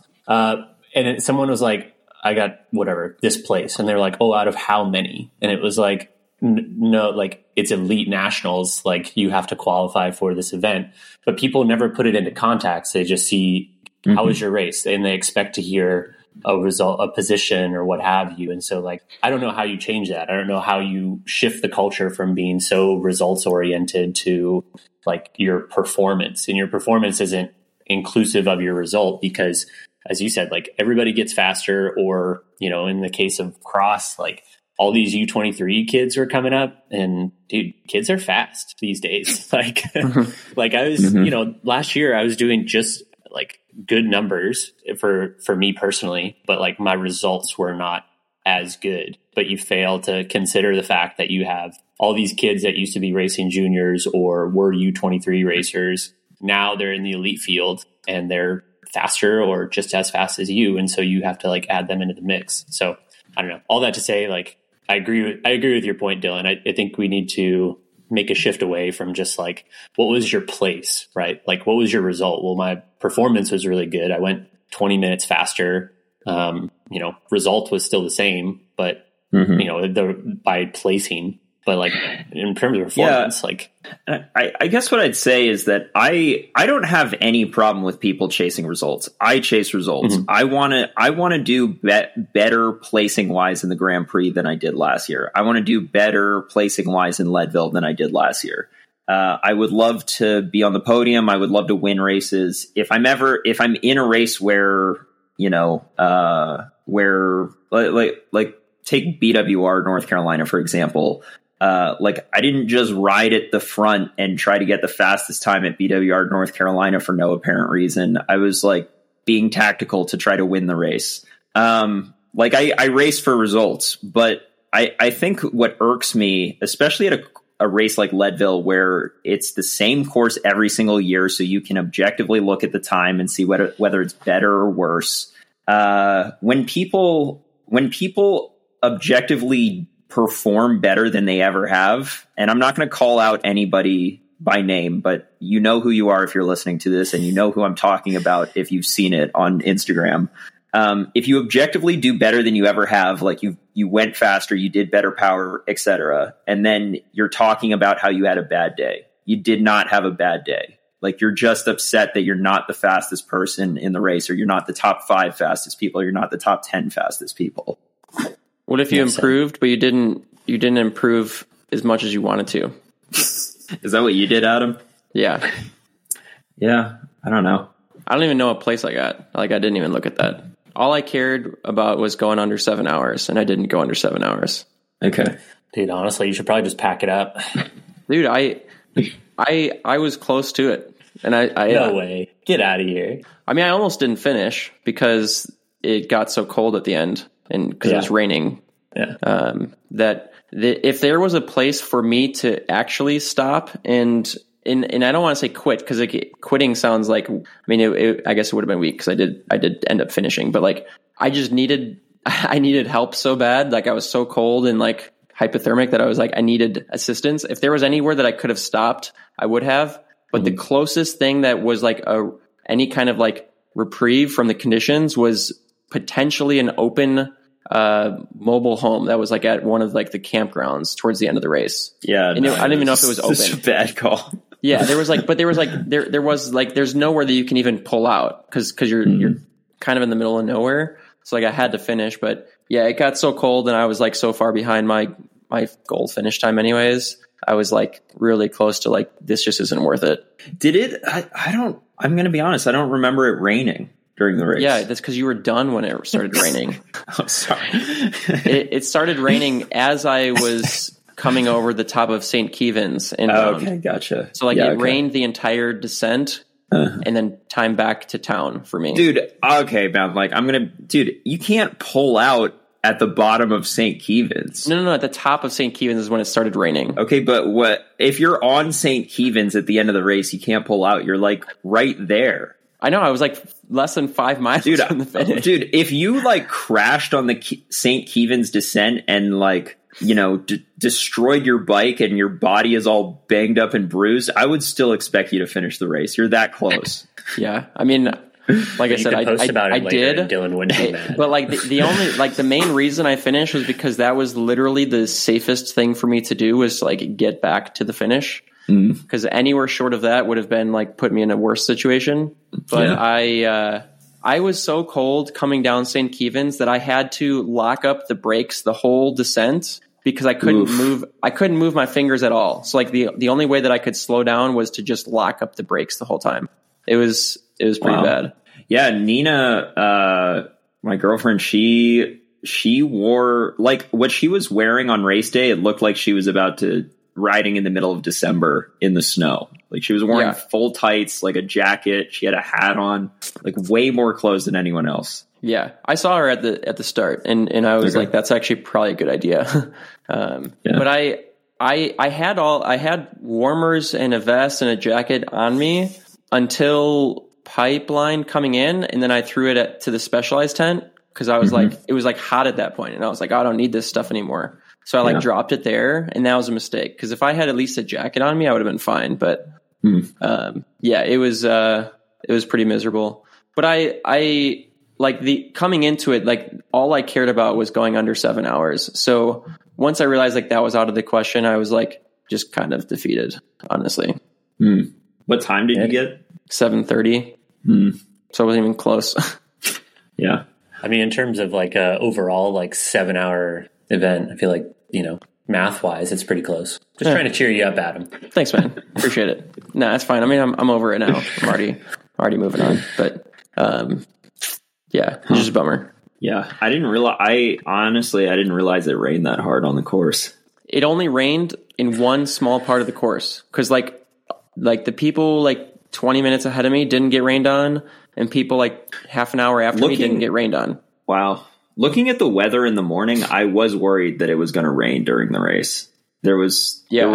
And someone was like, I got, whatever, this place. And they were like, oh, out of how many? And it was like... No, like, it's Elite Nationals, like, you have to qualify for this event, but people never put it into context. They just see how was your race, and they expect to hear a result, a position, or what have you. And so, like, I don't know how you change that. I don't know how you shift the culture from being so results oriented to, like, your performance, and your performance isn't inclusive of your result, because, as you said, like, everybody gets faster, or, you know, in the case of cross, like, all these U23 kids were coming up, and dude, kids are fast these days. Like, like I was, you know, last year I was doing just like good numbers for me personally, but like my results were not as good. But you fail to consider the fact that you have all these kids that used to be racing juniors or were U23 racers. Now they're in the elite field and they're faster or just as fast as you. And so you have to like add them into the mix. So I don't know, all that to say, like, I agree with your point, Dylan. I think we need to make a shift away from just like, what was your place, right? Like, what was your result? Well, my performance was really good. I went 20 minutes faster. You know, result was still the same, but you know, by placing, but like in terms of performance, like I guess what I'd say is that I don't have any problem with people chasing results. I chase results. I want to do better placing wise in the Grand Prix than I did last year. I want to do better placing wise in Leadville than I did last year. I would love to be on the podium. I would love to win races. If I'm in a race where, you know, where take BWR North Carolina, for example. Like, I didn't just ride at the front and try to get the fastest time at BWR North Carolina for no apparent reason. I was like being tactical to try to win the race. Like I race for results, but I think what irks me, especially at a race like Leadville, where it's the same course every single year, so you can objectively look at the time and see whether it's better or worse. When people objectively perform better than they ever have, and I'm not going to call out anybody by name, but you know who you are if you're listening to this, and you know who I'm talking about if you've seen it on Instagram. If you objectively do better than you ever have, like you went faster, you did better power, etc., and then you're talking about how you had a bad day. You did not have a bad day. Like, you're just upset that you're not the fastest person in the race, or you're not the top 5 fastest people, or you're not the top 10 fastest people. What if you improved, but you didn't improve as much as you wanted to? Is that what you did, Adam? Yeah. Yeah. I don't know. I don't even know what place I got. Like, I didn't even look at that. All I cared about was going under 7 hours, and I didn't go under 7 hours. Okay. Dude, honestly, you should probably just pack it up. Dude, I was close to it. And no way. Get out of here. I mean, I almost didn't finish because it got so cold at the end. And because it was raining, if there was a place for me to actually stop and I don't want to say quit, because quitting sounds like, I mean, I guess it would have been weak because I did end up finishing, but like I needed help so bad. Like, I was so cold and like hypothermic that I was like, I needed assistance. If there was anywhere that I could have stopped, I would have. But the closest thing that was like any kind of like reprieve from the conditions was potentially an open mobile home that was like at one of like the campgrounds towards the end of the race. Yeah. And I didn't even know if it was open. Such a bad call. Yeah. There was there's nowhere that you can even pull out because you're kind of in the middle of nowhere. So like, I had to finish, but yeah, it got so cold and I was like so far behind my goal finish time anyways. I was like really close to like, this just isn't worth it. I'm going to be honest. I don't remember it raining during the race. Yeah, that's because you were done when it started raining. I'm sorry. It started raining as I was coming over the top of St. Kevin's. Okay, gotcha. So like it rained the entire descent and then time back to town for me. Dude, okay, man. Like, you can't pull out at the bottom of St. Kevin's. No, at the top of St. Kevin's is when it started raining. Okay, but if you're on St. Kevin's at the end of the race, you can't pull out. You're like right there. I know, I was like less than 5 miles from the finish. Dude, if you like crashed on the St. Kevin's descent and like, you know, destroyed your bike and your body is all banged up and bruised, I would still expect you to finish the race. You're that close. Yeah. I mean, like I said, I did. Dylan wouldn't be mad. But like the main reason I finished was because that was literally the safest thing for me to do, was to like get back to the finish. Because anywhere short of that would have been like put me in a worse situation. But I was so cold coming down St. Kevin's that I had to lock up the brakes the whole descent because I couldn't move. I couldn't move my fingers at all. So like the only way that I could slow down was to just lock up the brakes the whole time. It was pretty bad. Yeah, Nina, my girlfriend, she she wore, like, what she was wearing on race day, it looked like she was about to riding in the middle of December in the snow. Like, she was wearing full tights, like a jacket. She had a hat on, like way more clothes than anyone else. Yeah, I saw her at the start, and I was like, that's actually probably a good idea. But I had warmers and a vest and a jacket on me until Pipeline coming in, and then I threw it to the Specialized tent because I was like, it was like hot at that point, and I was like, oh, I don't need this stuff anymore. So I dropped it there, and that was a mistake because if I had at least a jacket on me, I would have been fine. But it was pretty miserable. But I like the coming into it, like all I cared about was going under 7 hours. So once I realized like that was out of the question, I was like just kind of defeated, honestly. Mm. What time did you get? 7:30. Mm. So I wasn't even close. Yeah. I mean, in terms of like a overall, like 7 hour event, I feel like, you know, math wise, it's pretty close. Just trying to cheer you up, Adam. Thanks, man. Appreciate it. No, that's fine. I mean, I'm over it now. I'm already moving on, but, yeah, it's just a bummer. Yeah, I didn't realize it rained that hard on the course. It only rained in one small part of the course because like the people like 20 minutes ahead of me didn't get rained on, and people like half an hour after me didn't get rained on. Wow. Looking at the weather in the morning, I was worried that it was going to rain during the race. There were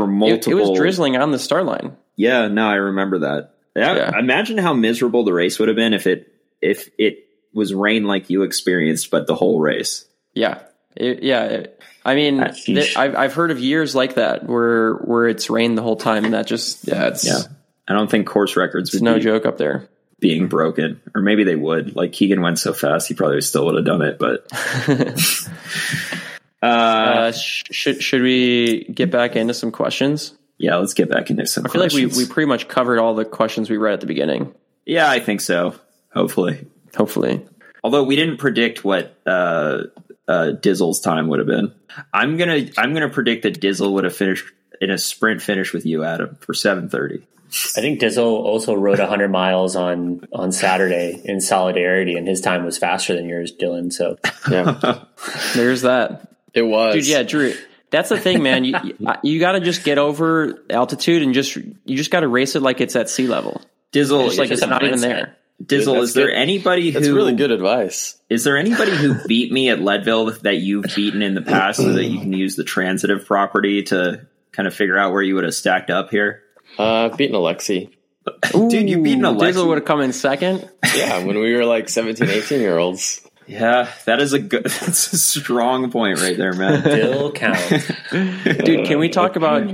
multiple. It was drizzling on the start line. Yeah, no, I remember that. Yeah. Imagine how miserable the race would have been if it was rain like you experienced, but the whole race. Yeah. I mean, I've heard of years like that where it's rained the whole time, and that just, I don't think course records would no joke up there being broken, or maybe they would. Like, Keegan went so fast, he probably still would have done it, but should we get back into some questions? Yeah, let's get back into some questions. I feel like we pretty much covered all the questions we read at the beginning. Yeah, I think so. Hopefully. Although we didn't predict what Dizzle's time would have been. I'm gonna predict that Dizzle would have finished in a sprint finish with you, Adam, for 7:30. I think Dizzle also rode 100 miles on Saturday in solidarity, and his time was faster than yours, Dylan. So yeah, there's that. It was, dude. Yeah, Drew. That's the thing, man. You got to just get over altitude and you just got to race it like it's at sea level. Dizzle, it's like it's not even there. Dizzle, dude, that's really good advice. Is there anybody who beat me at Leadville that you've beaten in the past so that you can use the transitive property to kind of figure out where you would have stacked up here? I've beaten Alexi. Dude, you've beaten Alexi. Dizzle would have come in second? Yeah, when we were like 17, 18-year-olds. Yeah, that's a strong point right there, man. Dill count. Dude, can we talk about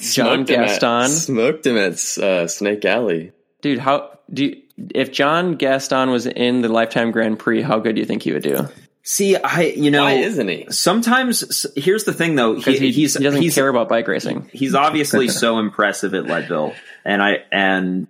John Gaston? Smoked him at Snake Alley. Dude, how do you... If John Gaston was in the Lifetime Grand Prix, how good do you think he would do? See, why isn't he? Sometimes, here's the thing though, he doesn't care about bike racing. He's obviously so impressive at Leadville, and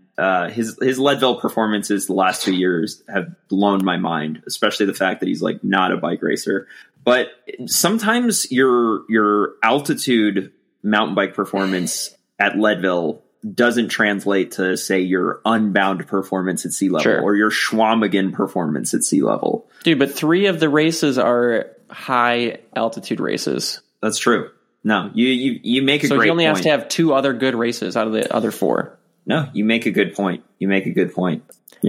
his Leadville performances the last 2 years have blown my mind, especially the fact that he's like not a bike racer. But sometimes your altitude mountain bike performance at Leadville doesn't translate to, say, your Unbound performance at sea level or your Schwamigan performance at sea level. Dude, but 3 of the races are high altitude races. That's true. No, you make a great point. So he only has to have 2 other good races out of the other 4. No, you make a good point. Yeah.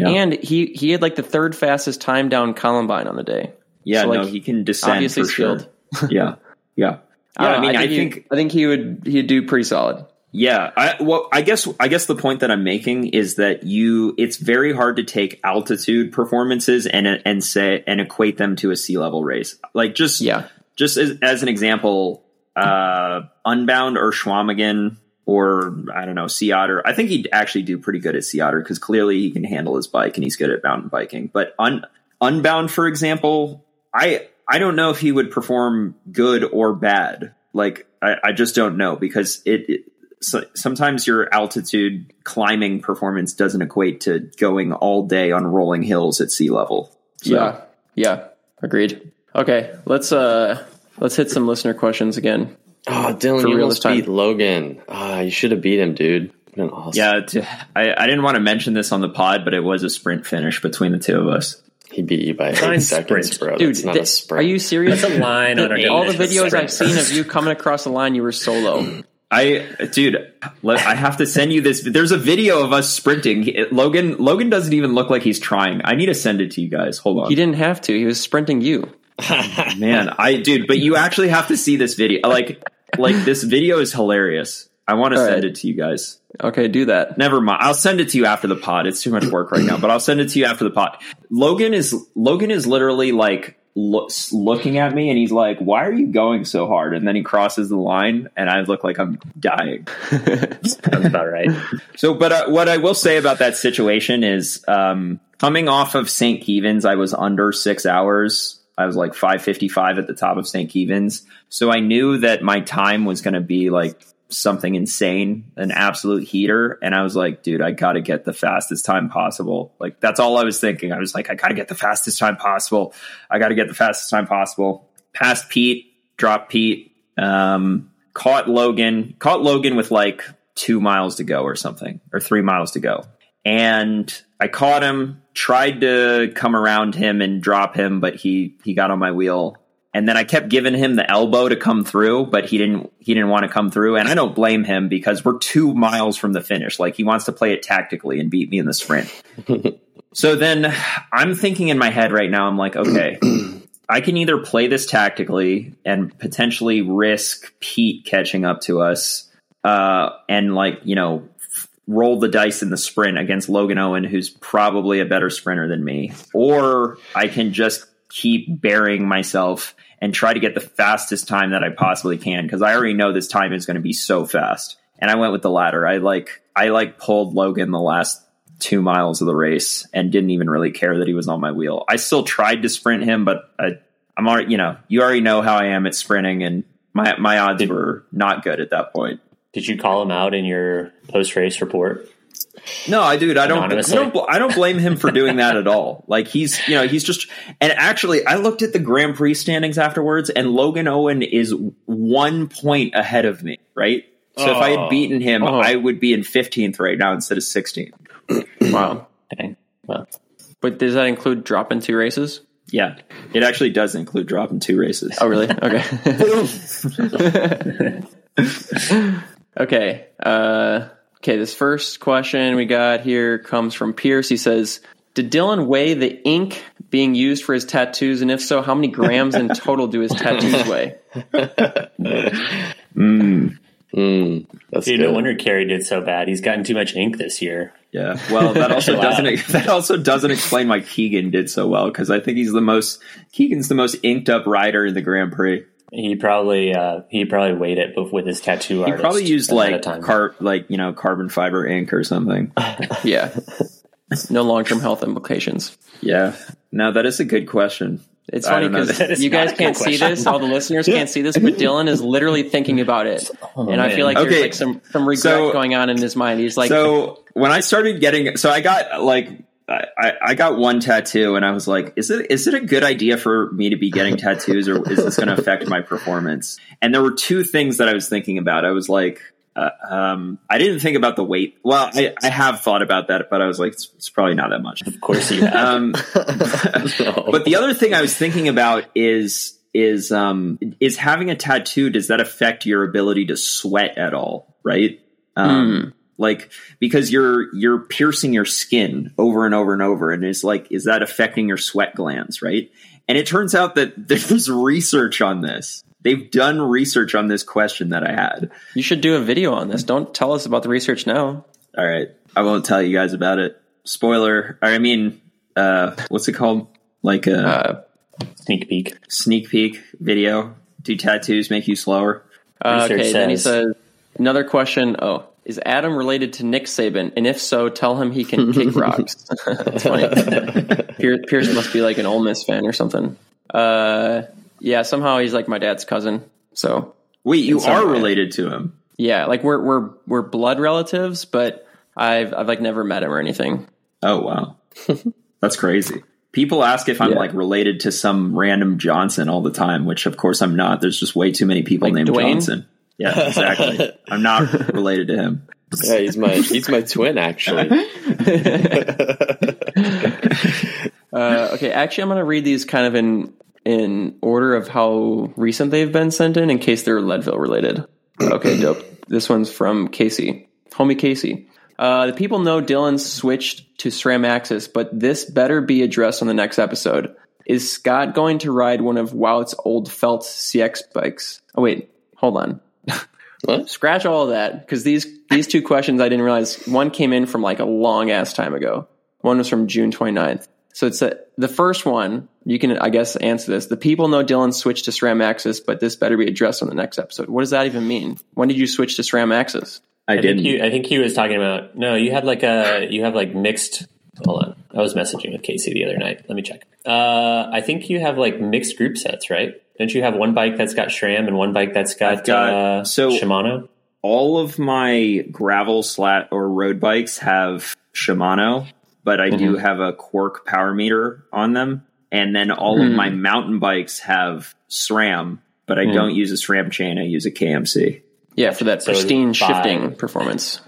And he had like the 3rd fastest time down Columbine on the day. Yeah, so, like, no, he can descend obviously for skilled. Sure. Yeah. I mean, I think he'd do pretty solid. Yeah, I guess the point that I'm making is that it's very hard to take altitude performances and equate them to a sea level race. Like just as an example, Unbound or Schwamigan or I don't know, Sea Otter. I think he'd actually do pretty good at Sea Otter because clearly he can handle his bike and he's good at mountain biking. But Unbound, for example, I don't know if he would perform good or bad. Like I just don't know because So sometimes your altitude climbing performance doesn't equate to going all day on rolling hills at sea level. So. Yeah. Agreed. Okay. Let's hit some listener questions again. Oh, Dylan, you almost beat Logan. You should have beat him, dude. Been awesome. Yeah. I didn't want to mention this on the pod, but it was a sprint finish between the 2 of us. He beat you by 8 seconds, sprint. Bro. Dude, that's not a sprint. Are you serious? That's a line on our game. All the videos I've seen of you coming across the line, you were solo. I have to send you this. There's a video of us sprinting. Logan doesn't even look like he's trying. I need to send it to you guys. Hold on. He didn't have to. He was sprinting you. Man, but you actually have to see this video. Like this video is hilarious. I want to send it to you guys. Okay, do that. Never mind. I'll send it to you after the pod. It's too much work right now, but I'll send it to you after the pod. Logan is literally like looking at me and he's like, "Why are you going so hard?" And then he crosses the line and I look like I'm dying. That's about right. So, but what I will say about that situation is coming off of St. Kevin's, I was under 6 hours. I was like 5:55 at the top of St. Kevin's. So I knew that my time was going to be like something insane, an absolute heater. And I was like, dude, I got to get the fastest time possible. Like, that's all I was thinking. I was like, I got to get the fastest time possible. Passed Pete, dropped Pete, caught Logan with like 2 miles to go or something, or 3 miles to go. And I caught him, tried to come around him and drop him, but he got on my wheel. And then I kept giving him the elbow to come through, but he didn't want to come through. And I don't blame him because we're 2 miles from the finish. Like, he wants to play it tactically and beat me in the sprint. So then I'm thinking in my head right now, I'm like, okay, I can either play this tactically and potentially risk Pete catching up to us and, like, you know, roll the dice in the sprint against Logan Owen, who's probably a better sprinter than me, or I can just keep burying myself and try to get the fastest time that I possibly can, because I already know this time is going to be so fast. And I went with the latter. I pulled Logan the last 2 miles of the race and didn't even really care that he was on my wheel. I still tried to sprint him, but I'm already, you already know how I am at sprinting, and my odds were not good at that point. Did you call him out in your post-race report? No, I don't blame him for doing that at all. Like, he's just, and actually I looked at the Grand Prix standings afterwards, and Logan Owen is 1 point ahead of me, right? So if I had beaten him, I would be in 15th right now instead of 16th. Wow. Okay. Well. But does that include dropping 2 races? Yeah, it actually does include dropping 2 races. Oh, really? Okay. Okay. Okay, this first question we got here comes from Pierce. He says, did Dylan weigh the ink being used for his tattoos? And if so, how many grams in total do his tattoos weigh? That's good. No wonder Carey did so bad. He's gotten too much ink this year. Yeah. Well, that also doesn't explain why Keegan did so well, because I think Keegan's the most inked up rider in the Grand Prix. He probably weighed it with his tattoo artist. He probably used carbon fiber ink or something. Yeah. No long-term health implications. Yeah. No, that is a good question. It's funny because you guys can't see this. All the listeners can't see this, but Dylan is literally thinking about it. And I feel like there's like some regret going on in his mind. He's like, so when I started getting, I got one tattoo and I was like, is it a good idea for me to be getting tattoos, or is this going to affect my performance? And there were 2 things that I was thinking about. I was like, I didn't think about the weight. Well, I have thought about that, but I was like, it's probably not that much. Of course you have. But the other thing I was thinking about is having a tattoo, does that affect your ability to sweat at all? Right. Like, because you're piercing your skin over and over and over. And it's like, is that affecting your sweat glands? Right. And it turns out that there's research on this. They've done research on this question that I had. You should do a video on this. Don't tell us about the research now. All right. I won't tell you guys about it. Spoiler. I mean, what's it called? Like a sneak peek video. Do tattoos make you slower? Then he says another question. Oh. Is Adam related to Nick Saban? And if so, tell him he can kick rocks. That's funny. Pierce must be like an Ole Miss fan or something. Yeah, somehow he's like my dad's cousin. So wait, you are related to him? Yeah, like we're blood relatives, but I've like never met him or anything. Oh wow, that's crazy. People ask if I'm like related to some random Johnson all the time, which of course I'm not. There's just way too many people like named Dwayne? Johnson. Yeah, exactly. I'm not related to him. Yeah, he's my twin, actually. Okay, actually, I'm going to read these kind of in order of how recent they've been sent in case they're Leadville related. Okay, dope. This one's from Casey. Homie Casey. The people know Dylan switched to SRAM AXS, but this better be addressed on the next episode. Is Scott going to ride one of Wout's old Felt CX bikes? Oh, wait. Hold on. What? Scratch all of that, because these two questions I didn't realize. One came in from like a long-ass time ago. One was from June 29th. So it's the first one, you can, I guess, answer this. The people know Dylan switched to SRAM AXS, but this better be addressed on the next episode. What does that even mean? When did you switch to SRAM AXS? I didn't. I think he was talking about, no, you had like mixed, hold on. I was messaging with Casey the other night. Let me check. I think you have like mixed group sets, right? Don't you have one bike that's got SRAM and one bike that's got Shimano? All of my gravel slat or road bikes have Shimano, but I do have a Quark power meter on them. And then all of my mountain bikes have SRAM, but I don't use a SRAM chain. I use a KMC. Yeah, for that pristine shifting performance.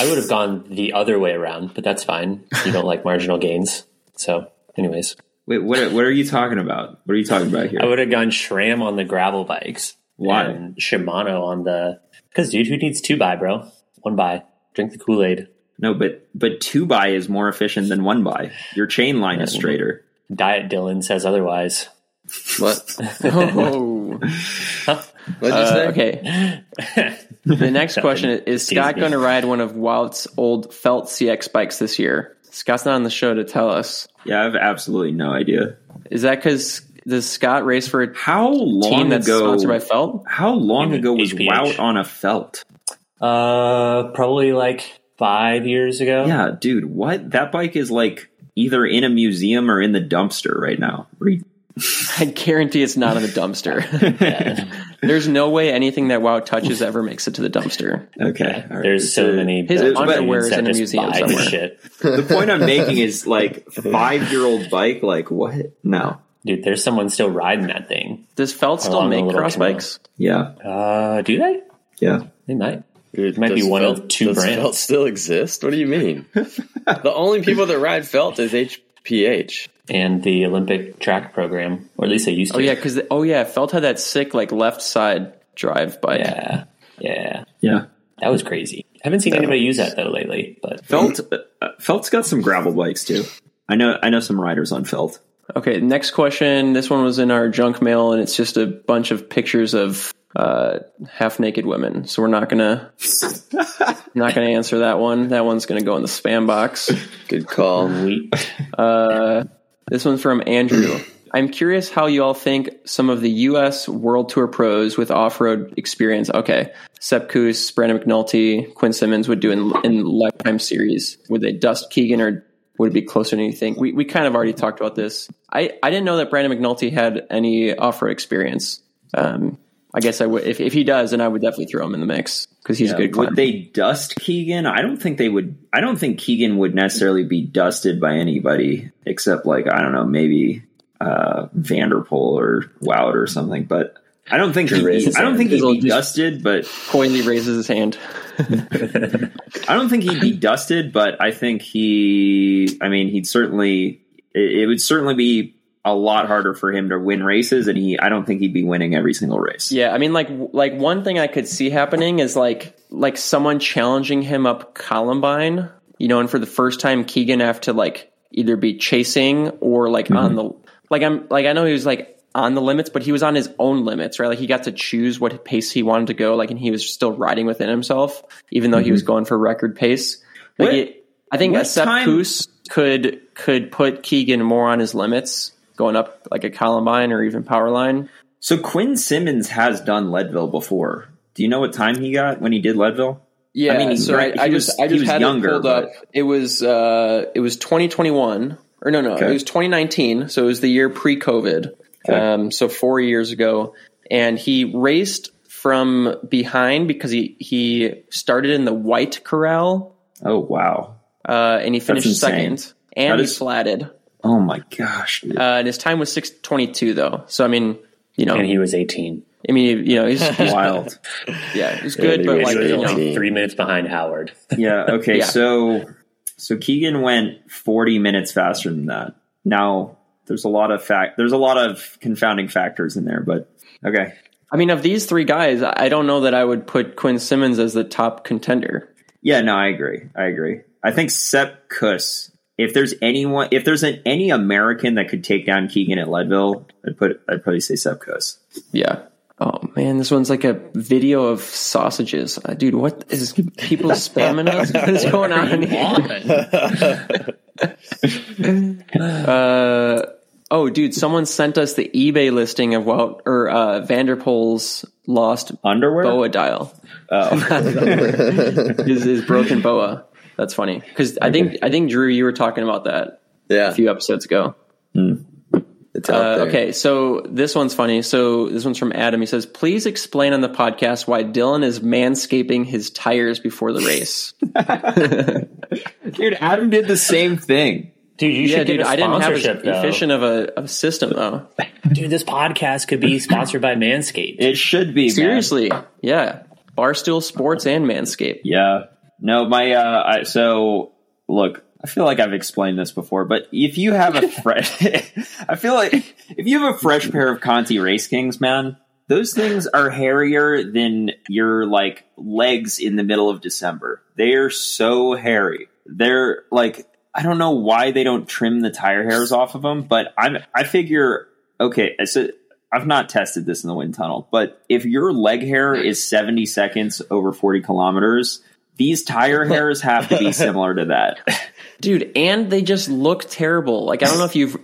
I would have gone the other way around, but that's fine. You don't like marginal gains. So anyways. Wait, what are you talking about? What are you talking about here? I would have gone SRAM on the gravel bikes. Why? And Shimano on the... Because, dude, who needs 2-by, bro? 1-by. Drink the Kool-Aid. No, but 2-by is more efficient than 1-by. Your chain line is straighter. Diet Dylan says otherwise. What? Oh. What'd you say? Okay. The next question is Scott going to ride one of Wout's old Felt CX bikes this year? Scott's not on the show to tell us. Yeah, I have absolutely no idea. Is that because does Scott race for a team that's sponsored by Felt? How long ago was Wout on a Felt? Probably like 5 years ago. Yeah, dude, what? That bike is like either in a museum or in the dumpster right now. I guarantee it's not in the dumpster. Yeah. There's no way anything that Wout touches ever makes it to the dumpster. Okay. Right. There's so many. His underwear is in a museum somewhere. Shit. The point I'm making is like 5-year-old bike. Like what? No, dude. There's someone still riding that thing. Does Felt still make cross bikes? Yeah. Do they? Yeah, they might. Dude, it might be one of two brands. Does Felt still exist? What do you mean? The only people that ride Felt is HPH. And the Olympic track program, or at least they used to. Oh yeah, because Felt had that sick like left side drive bike. Yeah. That was crazy. I haven't seen anybody use that though lately. But Felt's got some gravel bikes too. I know some riders on Felt. Okay, next question. This one was in our junk mail, and it's just a bunch of pictures of half naked women. So we're not gonna answer that one. That one's gonna go in the spam box. Good call. This one's from Andrew. I'm curious how you all think some of the U.S. World Tour pros with off-road experience, Sepp Kuss, Brandon McNulty, Quinn Simmons would do in Lifetime Series. Would they dust Keegan, or would it be closer than you think? We kind of already talked about this. I didn't know that Brandon McNulty had any off-road experience. I guess I would if he does, then I would definitely throw him in the mix because he's a good climber. Would they dust Keegan? I don't think they would. I don't think Keegan would necessarily be dusted by anybody except like I don't know, maybe Van der Poel or Wout or something. But I don't think he'd be dusted. But coyly raises his hand. I don't think he'd be dusted, but I think it would certainly be a lot harder for him to win races, and I don't think he'd be winning every single race. Yeah, I mean, like one thing I could see happening is like someone challenging him up Columbine, you know, and for the first time, Keegan have to like either be chasing or like on the I know he was like on the limits, but he was on his own limits, right? Like he got to choose what pace he wanted to go, like, and he was still riding within himself, even though he was going for record pace. Like I think Sepp Kuss could put Keegan more on his limits, going up like a Columbine or even Powerline. So Quinn Simmons has done Leadville before. Do you know what time he got when he did Leadville? Yeah, I mean, I just had it pulled up. It was 2021 or it was 2019. So it was the year pre-COVID. Okay. So 4 years ago, and he raced from behind because he started in the white corral. Oh wow! And he finished second, and he flatted. Oh my gosh! And his time was 6:22, though. So I mean, you know, and he was 18. I mean, you know, he's wild. Yeah, he's good, but like 3 minutes behind Howard. Yeah. Okay. Yeah. So Keegan went 40 minutes faster than that. Now there's a lot of confounding factors in there, but okay. I mean, of these three guys, I don't know that I would put Quinn Simmons as the top contender. Yeah, no, I agree. I think Sepp Kuss, if there's any American that could take down Keegan at Leadville, I'd probably say Sepp Kuss. Yeah. Oh man, this one's like a video of sausages. Dude, what is people spamming us? What is going on here? Oh, dude, someone sent us the eBay listing of Wout or Van der Poel's lost underwear boa dial. His broken boa. That's funny because I think Drew, you were talking about that a few episodes ago. Mm. It's out there. Okay, so this one's funny. So this one's from Adam. He says, "Please explain on the podcast why Dylan is manscaping his tires before the race." Dude, Adam did the same thing. Dude, you should get a sponsorship, I didn't have as efficient of a system, though. Dude, this podcast could be sponsored by Manscaped. It should be, seriously, man. Yeah. Barstool Sports and Manscaped. Yeah. No, my... So, look, I feel like I've explained this before, but if you have a fresh... I feel like if you have a fresh pair of Conti Race Kings, man, those things are hairier than your, like, legs in the middle of December. They are so hairy. They're, like... I don't know why they don't trim the tire hairs off of them, but I figure, okay, so I've not tested this in the wind tunnel, but if your leg hair is 70 seconds over 40 kilometers, these tire hairs have to be similar to that. Dude, and they just look terrible. Like, I don't know if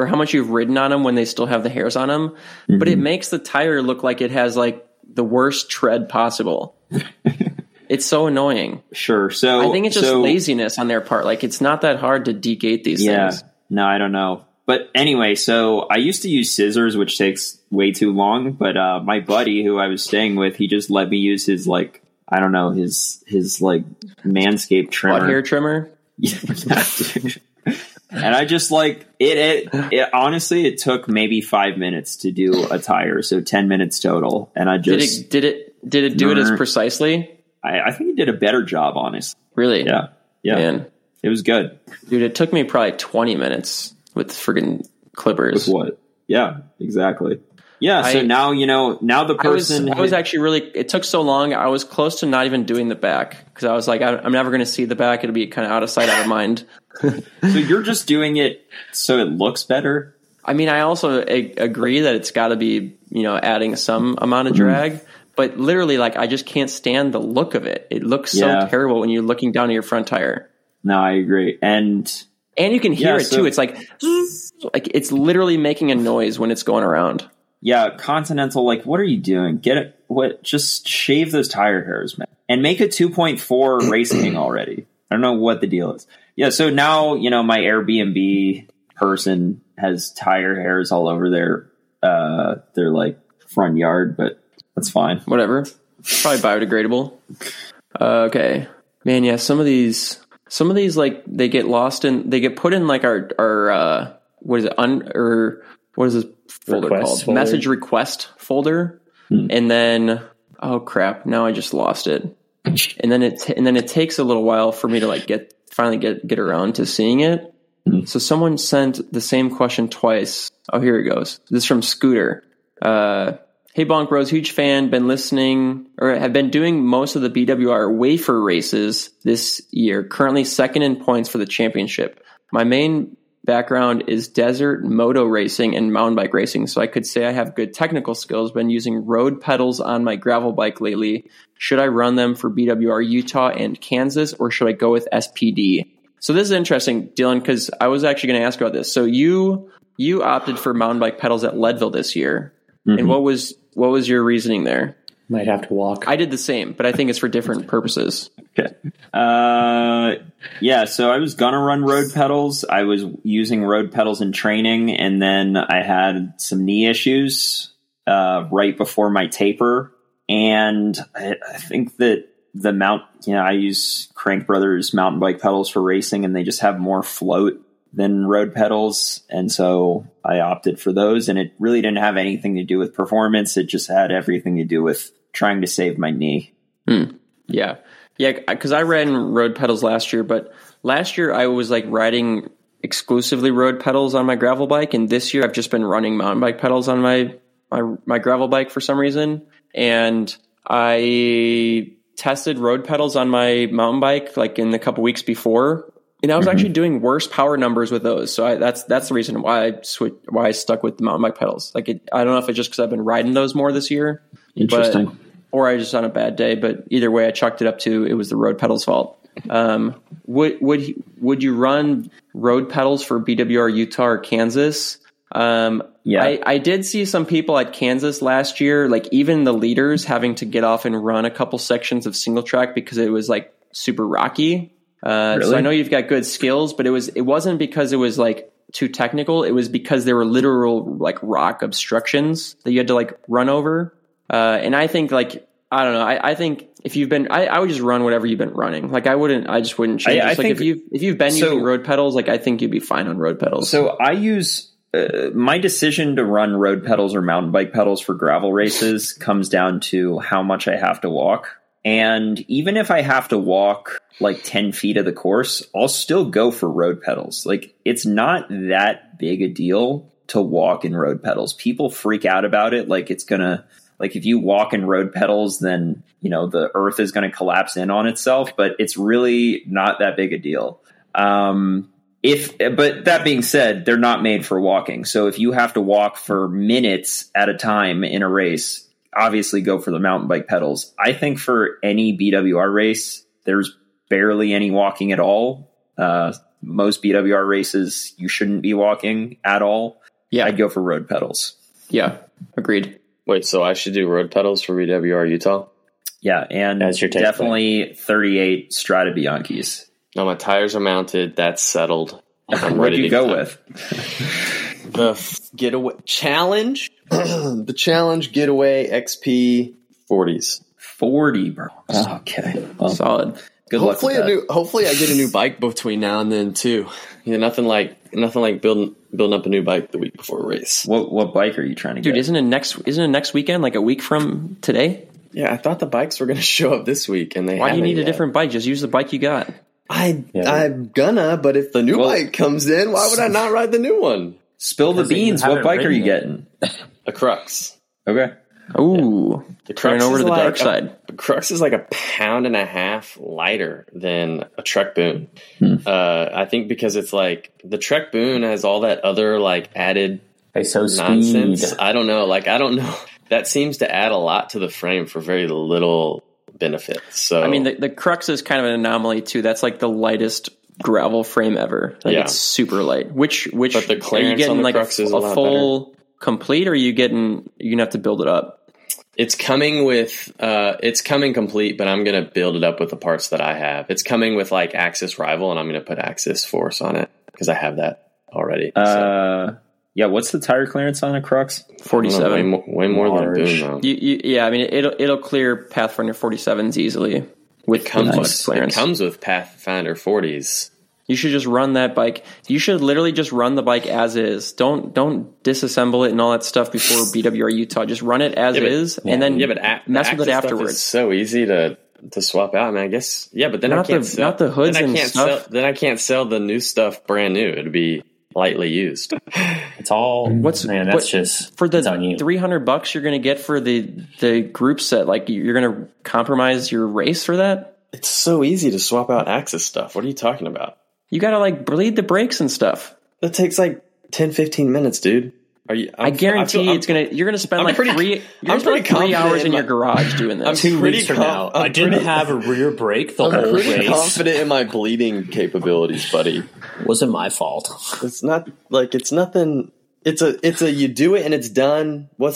how much you've ridden on them when they still have the hairs on them, mm-hmm. but it makes the tire look like it has, like, the worst tread possible. It's so annoying. Sure. So I think it's just laziness on their part. Like, it's not that hard to de-gate these things. No, I don't know. But anyway, so I used to use scissors, which takes way too long. But my buddy who I was staying with, he just let me use his, like, I don't know, his like, Manscaped trimmer. Butt hair trimmer? Yeah. And I just, like, it honestly, it took maybe 5 minutes to do a tire. So 10 minutes total. And I just... Did it do it as precisely? I think he did a better job, honestly. Really? Yeah. Yeah. Man. It was good. Dude, it took me probably 20 minutes with friggin' clippers. With what? Yeah, exactly. Yeah, so now the person... I was actually really... It took so long, I was close to not even doing the back. Because I was like, I'm never going to see the back. It'll be kind of out of sight, out of mind. So you're just doing it so it looks better? I mean, I also agree that it's got to be, you know, adding some amount of drag. But literally, like, I just can't stand the look of it. It looks so terrible when you're looking down at your front tire. No, I agree. And you can hear it, too. It's like it's literally making a noise when it's going around. Yeah, Continental, like, what are you doing? Get it. What? Just shave those tire hairs, man. And make a 2.4 racing already. I don't know what the deal is. Yeah, so now, you know, my Airbnb person has tire hairs all over their like, front yard, but... That's fine. Whatever. Probably biodegradable. Okay. Man, yeah, some of these like they get put in like our what is it? What is this folder called? Message request folder. And then oh crap, now I just lost it. And then it takes a little while for me to like finally get around to seeing it. So someone sent the same question twice. Oh, here it goes. This is from Scooter. Hey, Bonk Bros, huge fan, been listening, or have been doing most of the BWR wafer races this year, currently second in points for the championship. My main background is desert moto racing and mountain bike racing, so I could say I have good technical skills, been using road pedals on my gravel bike lately. Should I run them for BWR Utah and Kansas, or should I go with SPD? So this is interesting, Dylan, because I was actually going to ask about this. So you opted for mountain bike pedals at Leadville this year. Mm-hmm. And what was your reasoning there? Might have to walk. I did the same, but I think it's for different purposes. Okay. Yeah, so I was going to run road pedals. I was using road pedals in training, and then I had some knee issues right before my taper. And I think that I use Crank Brothers mountain bike pedals for racing, and they just have more float than road pedals, and so I opted for those, and it really didn't have anything to do with performance. It just had everything to do with trying to save my knee. Yeah, because I ran road pedals last year, but last year I was like riding exclusively rode pedals on my gravel bike, and this year I've just been running mountain bike pedals on my gravel bike for some reason. And I tested road pedals on my mountain bike like in the couple weeks before, and I was actually doing worse power numbers with those. So that's the reason why I stuck with the mountain bike pedals. Like, I don't know if it's just because I've been riding those more this year. Interesting. Or I was just on a bad day, but either way, I chalked it up to it was the road pedals' fault. Would you run road pedals for BWR Utah or Kansas? Yeah, I did see some people at Kansas last year, like even the leaders having to get off and run a couple sections of single track because it was like super rocky. Really? So I know you've got good skills, but it wasn't because it was like too technical. It was because there were literal like rock obstructions that you had to like run over. And I think like, I don't know. I think if you've been, I would just run whatever you've been running. Like I just wouldn't change. If you've been using road pedals, like I think you'd be fine on road pedals. So I use, my decision to run road pedals or mountain bike pedals for gravel races comes down to how much I have to walk. And even if I have to walk like 10 feet of the course, I'll still go for road pedals. Like, it's not that big a deal to walk in road pedals. People freak out about it. Like if you walk in road pedals, then, you know, the earth is going to collapse in on itself, but it's really not that big a deal. But that being said, they're not made for walking. So if you have to walk for minutes at a time in a race, obviously go for the mountain bike pedals. I think for any BWR race, there's barely any walking at all. Most BWR races, you shouldn't be walking at all. Yeah. I'd go for road pedals. Yeah, agreed. Wait, so I should do road pedals for BWR Utah? Yeah, and definitely back. 38 Strade Bianches. No, my tires are mounted. That's settled. I'm ready to go with? The getaway challenge? The challenge getaway XP 40s. 40, bro. Oh, okay. Well, solid. Good hopefully luck with that. Hopefully I get a new bike between now and then too. You know, nothing like building up a new bike the week before a race. What bike are you trying to get? Dude, isn't it next weekend, like a week from today? Yeah, I thought the bikes were gonna show up this week and they haven't. Why do you need a different bike? Just use the bike you got. I'm gonna, but if the new bike comes in, why would I not ride the new one? Spill the beans. What bike are you getting? A Crux. Okay. Ooh, yeah. The Crux over to the dark side. The Crux is like 1.5 pounds lighter than a Trek Boon. I think because it's like the Trek Boon has all that other like added nonsense. Speed. I don't know. Like, I don't know. That seems to add a lot to the frame for very little benefit. So I mean, the Crux is kind of an anomaly too. That's like the lightest gravel frame ever. Like, yeah, it's super light. Which but the clearance are you getting on the like Crux is a full better. Complete, or are you getting? You're gonna have to build it up. It's coming complete, but I'm going to build it up with the parts that I have. It's coming with like Axis Rival, and I'm going to put Axis Force on it because I have that already. Yeah. What's the tire clearance on a Crux? 47. Way more than a Boon, though. Yeah. I mean, it'll clear Pathfinder 47s easily with clearance. It comes with Pathfinder 40s. You should just run that bike. You should literally just run the bike as is. Don't disassemble it and all that stuff before BWR Utah. Just run it as is, and then mess with it afterwards. It's so easy to swap out. I mean, I guess but then not the hoods and stuff. Then I can't sell the new stuff brand new. It'd be lightly used. It's all just for the $300 you're going to get for the group set. Like, you're going to compromise your race for that. It's so easy to swap out Axis stuff. What are you talking about? You got to, like, bleed the brakes and stuff. That takes, like, 10, 15 minutes, dude. I guarantee you're going to spend, like, 3 hours in your garage doing this. I'm 2 weeks from now. I didn't have a rear brake the whole race. I'm pretty confident in my bleeding capabilities, buddy. Wasn't my fault. It's not, like, it's nothing. It's a you do it and it's done. Why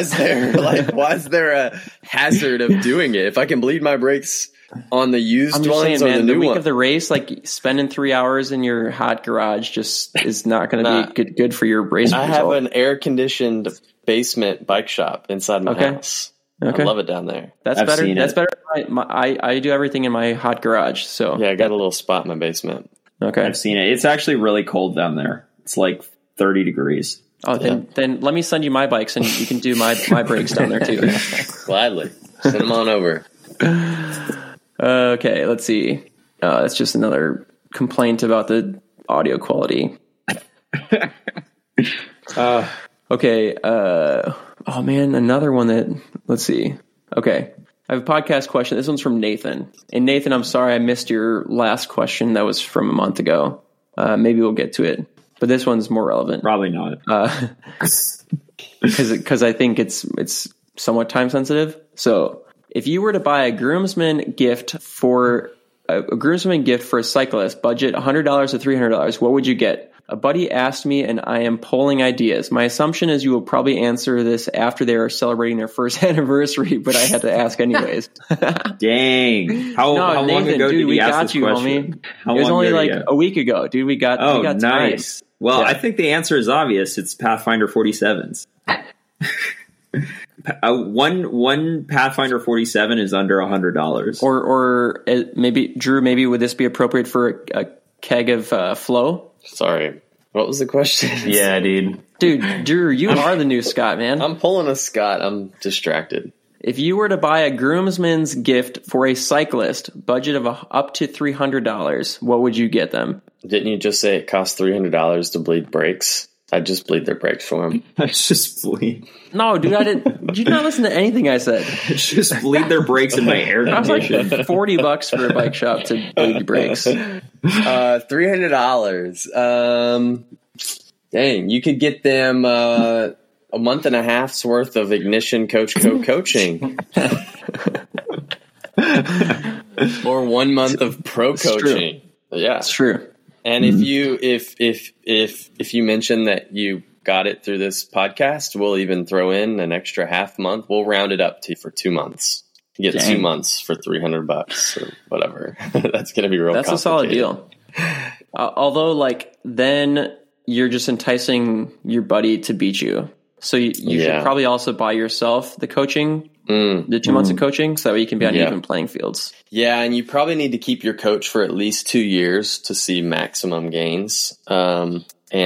is there a hazard of doing it? If I can bleed my brakes on the used ones, on the new week of the race, like, spending 3 hours in your hot garage just is not going to be good for your race result. I have an air conditioned basement bike shop inside my house. Okay. I love it down there. That's better. I do everything in my hot garage. So yeah, I got a little spot in my basement. Okay, I've seen it. It's actually really cold down there. It's like 30 degrees. Oh, then let me send you my bikes and you can do my brakes down there too. Gladly. Send them on over. Okay, let's see. That's just another complaint about the audio quality. Okay. Oh man, another one that, let's see. Okay. I have a podcast question. This one's from Nathan. And Nathan, I'm sorry I missed your last question. That was from a month ago. Maybe we'll get to it. But this one's more relevant. Probably not. Because I think it's somewhat time sensitive. So if you were to buy a groomsman gift for a groomsman gift for a cyclist, budget $100 to $300, what would you get? A buddy asked me, and I am polling ideas. My assumption is you will probably answer this after they are celebrating their first anniversary, but I had to ask anyways. Dang. How Nathan, long ago dude, did we ask this question? Homie. It was only like a week ago, dude. We got nice. Time. Well, yeah. I think the answer is obvious. It's Pathfinder 47s. One Pathfinder 47 is under $100. Or maybe, Drew, maybe would this be appropriate for a keg of Flow? Sorry, what was the question? Yeah, dude, Drew, you are the new Scott, man. I'm pulling a Scott. I'm distracted. If you were to buy a groomsman's gift for a cyclist, budget of up to $300, what would you get them? Didn't you just say it costs $300 to bleed brakes? I just bleed their brakes for them. No, dude, I didn't. Did you not listen to anything I said? Just bleed their brakes in my air condition. I was like $40 for a bike shop to bleed brakes. $300. Dang, you could get them a month and a half's worth of Ignition Coach Co coaching. Or 1 month of pro coaching. Yeah, it's true. And if you mention that you got it through this podcast, we'll even throw in an extra half month. We'll round it up to for 2 months. You get 2 months for $300 or whatever. That's going to be real. That's a solid deal. Although, like, then you're just enticing your buddy to beat you. So you should probably also buy yourself the coaching, the 2 months of coaching, so that way you can be on even playing fields. Yeah, and you probably need to keep your coach for at least 2 years to see maximum gains. So 4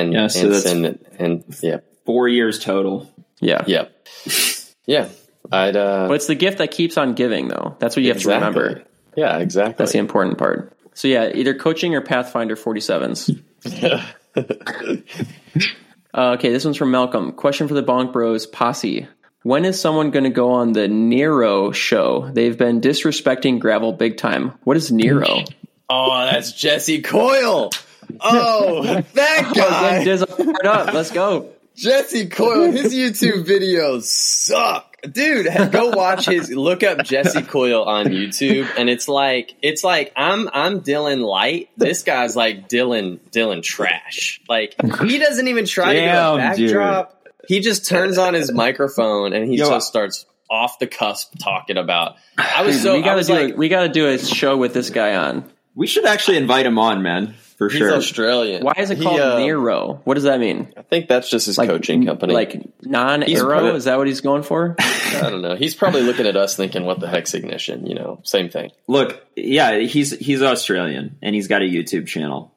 years total. Yeah. Yeah. But it's the gift that keeps on giving, though. That's what you have to remember. Yeah, exactly. That's the important part. So yeah, either coaching or Pathfinder 47s. Okay, this one's from Malcolm. Question for the Bonk Bros posse. When is someone going to go on the Nero show? They've been disrespecting gravel big time. What is Nero? Oh, that's Jesse Coyle. Oh, that guy. Dizzle up. Let's go. Jesse Coyle, his YouTube videos suck. Dude, go watch look up Jesse Coyle on YouTube, and it's like I'm Dylan Light. This guy's like Dylan Trash. Like, he doesn't even try to do a backdrop. Dude. He just turns on his microphone and he just starts off the cusp talking about. We got to do a show with this guy on. We should actually invite him on, man. For sure. He's Australian. Why is it called Nero? What does that mean? I think that's just his coaching company. Like non-aero? Is that what he's going for? I don't know. He's probably looking at us thinking, what the heck's Ignition? You know, same thing. Look, yeah, he's Australian and he's got a YouTube channel.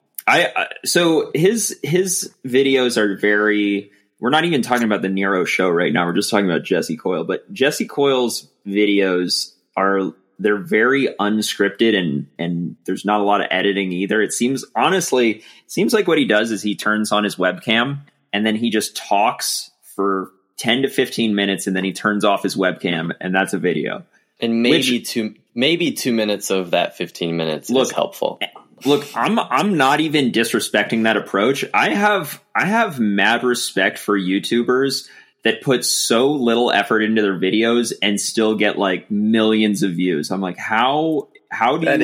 So his videos are very... We're not even talking about the Nero show right now. We're just talking about Jesse Coyle. But Jesse Coyle's videos they're very unscripted and there's not a lot of editing either. It seems like what he does is he turns on his webcam and then he just talks for 10 to 15 minutes and then he turns off his webcam and that's a video. And maybe 2 minutes of that 15 minutes is helpful. Look, I'm not even disrespecting that approach. I have mad respect for YouTubers that put so little effort into their videos and still get like millions of views. I'm like, how do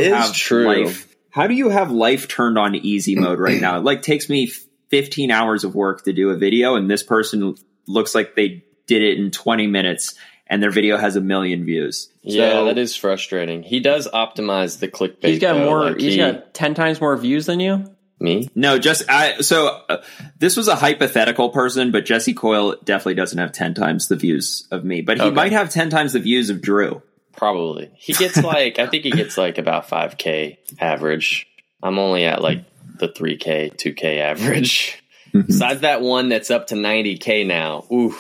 you have life turned on easy mode right now? It like takes me 15 hours of work to do a video, and this person looks like they did it in 20 minutes. And their video has 1 million views. Yeah, that is frustrating. He does optimize the clickbait. He's got more. He's got 10 times more views than you. Me? No, this was a hypothetical person, but Jesse Coyle definitely doesn't have 10 times the views of me. But he might have 10 times the views of Drew. Probably. He gets like I think he gets like about 5K average. I'm only at like the 3K, 2K average. Besides that one that's up to 90K now. Ooh.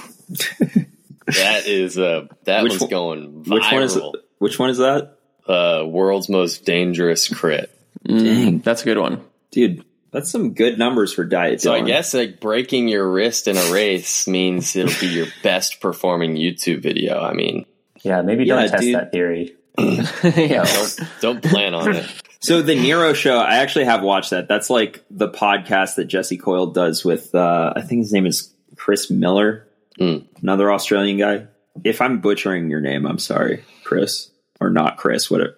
That is that one's going viral. Which one is that? World's Most Dangerous Crit. Dang, that's a good one, dude. That's some good numbers for diet. So Dylan, I guess like breaking your wrist in a race means it'll be your best performing YouTube video. I mean, yeah, maybe don't test that theory. Yeah, don't plan on it. So the Nero show, I actually have watched that. That's like the podcast that Jesse Coyle does with, I think his name is Chris Miller, another Australian guy. If I'm butchering your name, I'm sorry, Chris, or not Chris, whatever.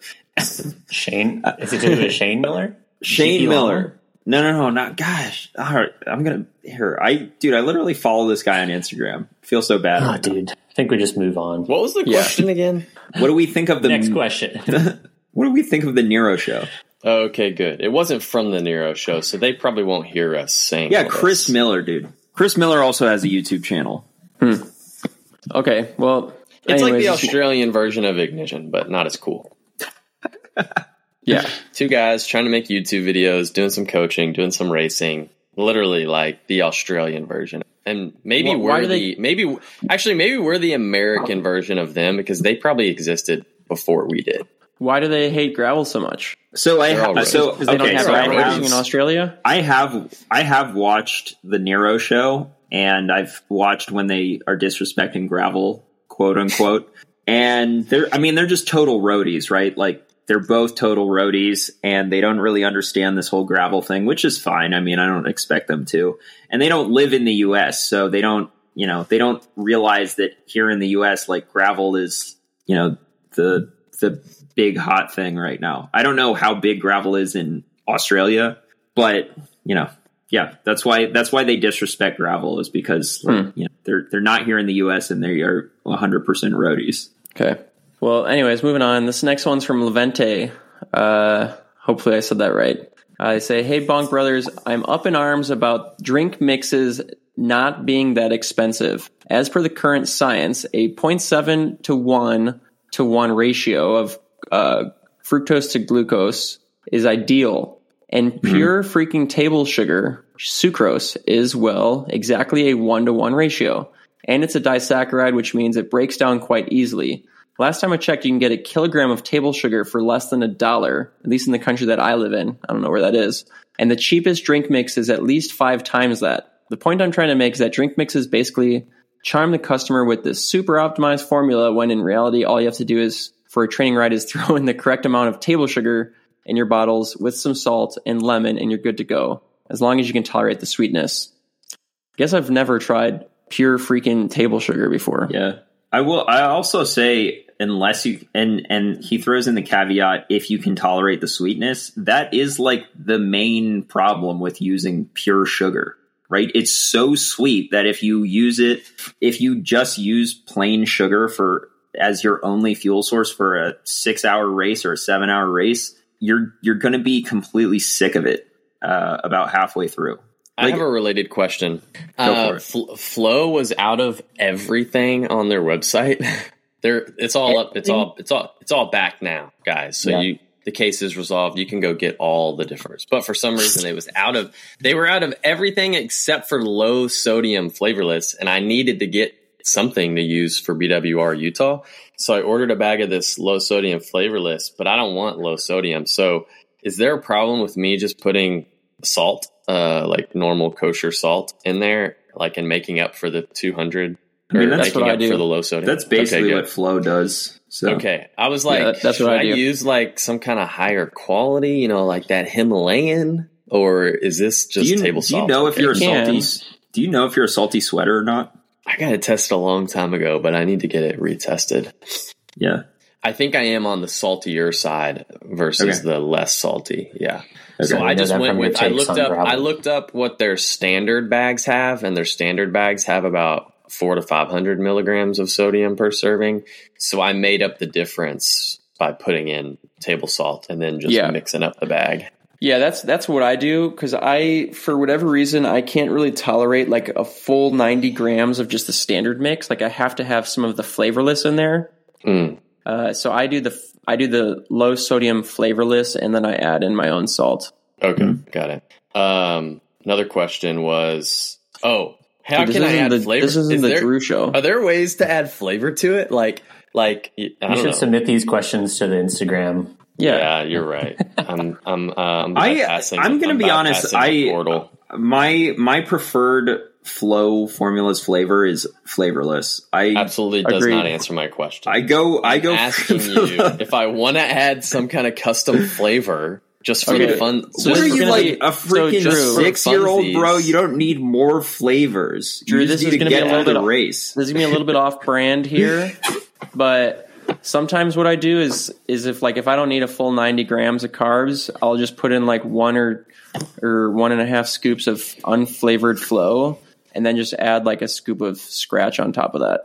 Shane, is it just Shane Miller? Shane Miller. No, not, gosh. All right, I'm going to, here, I literally follow this guy on Instagram. Feel so bad. Oh, dude, I think we just move on. What was the question again? What do we think of the next question? What do we think of the Nero show? Okay, good. It wasn't from the Nero show, so they probably won't hear us saying. Yeah, Chris Miller, dude. Chris Miller also has a YouTube channel. Okay, well, it's anyways, like the Australian version of Ignition, but not as cool. Yeah, two guys trying to make YouTube videos, doing some coaching, doing some racing, literally like the Australian version. And maybe maybe we're the American version of them because they probably existed before we did. Why do they hate gravel so much? So because they don't have gravel racing in Australia. I have watched the Nero show, and I've watched when they are disrespecting gravel, quote unquote. And they're just total roadies, right? Like, they're both total roadies, and they don't really understand this whole gravel thing, which is fine. I mean, I don't expect them to. And they don't live in the U.S., so they don't, they don't realize that here in the U.S., like, gravel is, the big hot thing right now. I don't know how big gravel is in Australia, but, that's why they disrespect gravel, is because they're not here in the U.S., and they are 100% roadies. Okay. Well, anyways, moving on. This next one's from Levente. Hopefully I said that right. I say, hey, Bonk Brothers, I'm up in arms about drink mixes not being that expensive. As per the current science, a 0.7 to 1 ratio of fructose to glucose is ideal. And pure freaking table sugar, sucrose, is, well, exactly a 1 to 1 ratio. And it's a disaccharide, which means it breaks down quite easily. Last time I checked, you can get a kilogram of table sugar for less than $1, at least in the country that I live in. I don't know where that is. And the cheapest drink mix is at least 5 times that. The point I'm trying to make is that drink mixes basically charm the customer with this super optimized formula, when in reality, all you have to do is, for a training ride, is throw in the correct amount of table sugar in your bottles with some salt and lemon, and you're good to go, as long as you can tolerate the sweetness. I guess I've never tried pure freaking table sugar before. Yeah. I will. I also say, unless you, and he throws in the caveat, if you can tolerate the sweetness, that is like the main problem with using pure sugar, right? It's so sweet that if you just use plain sugar as your only fuel source for a 6-hour race or a 7-hour race, you're going to be completely sick of it about halfway through. I have a related question. Flow was out of everything on their website. It's all back now, guys. So the case is resolved. You can go get all the difference. But for some reason, they were out of everything except for low sodium flavorless, and I needed to get something to use for BWR Utah. So I ordered a bag of this low sodium flavorless, but I don't want low sodium. So is there a problem with me just putting salt, like normal kosher salt, in there, like, and making up for the 200? I mean, that's what I do for the low sodium. That's basically what Flow does. So. Okay, I was like, that's what I do. Use like some kind of higher quality, like that Himalayan, or is this just table salt? Do you know if you're a salty sweater or not? I got a test a long time ago, but I need to get it retested. Yeah, I think I am on the saltier side versus the less salty. Yeah. Okay. So I just went with I looked up what their standard bags have, and their standard bags have about 400 to 500 milligrams of sodium per serving. So I made up the difference by putting in table salt and then just mixing up the bag. Yeah, that's what I do, because for whatever reason, I can't really tolerate like a full 90 grams of just the standard mix. Like, I have to have some of the flavorless in there. So I do the low sodium flavorless, and then I add in my own salt. Okay, got it. Another question was, how can I add flavor? This isn't the Drew show. Are there ways to add flavor to it? Like, you should submit these questions to the Instagram. Yeah, you're right. I'm going to be honest. My preferred Flow formula's flavor is flavorless. I absolutely does agree. Not answer my question. I go asking you if I want to add some kind of custom flavor just for the fun. So what are you like a freaking 6-year-old, bro? You don't need more flavors. Drew, this is going to be a little bit race. This is going to be a little bit off brand here, but. Sometimes what I do is if I don't need a full 90 grams of carbs, I'll just put in like one or 1.5 scoops of unflavored Flow, and then just add like a scoop of Scratch on top of that,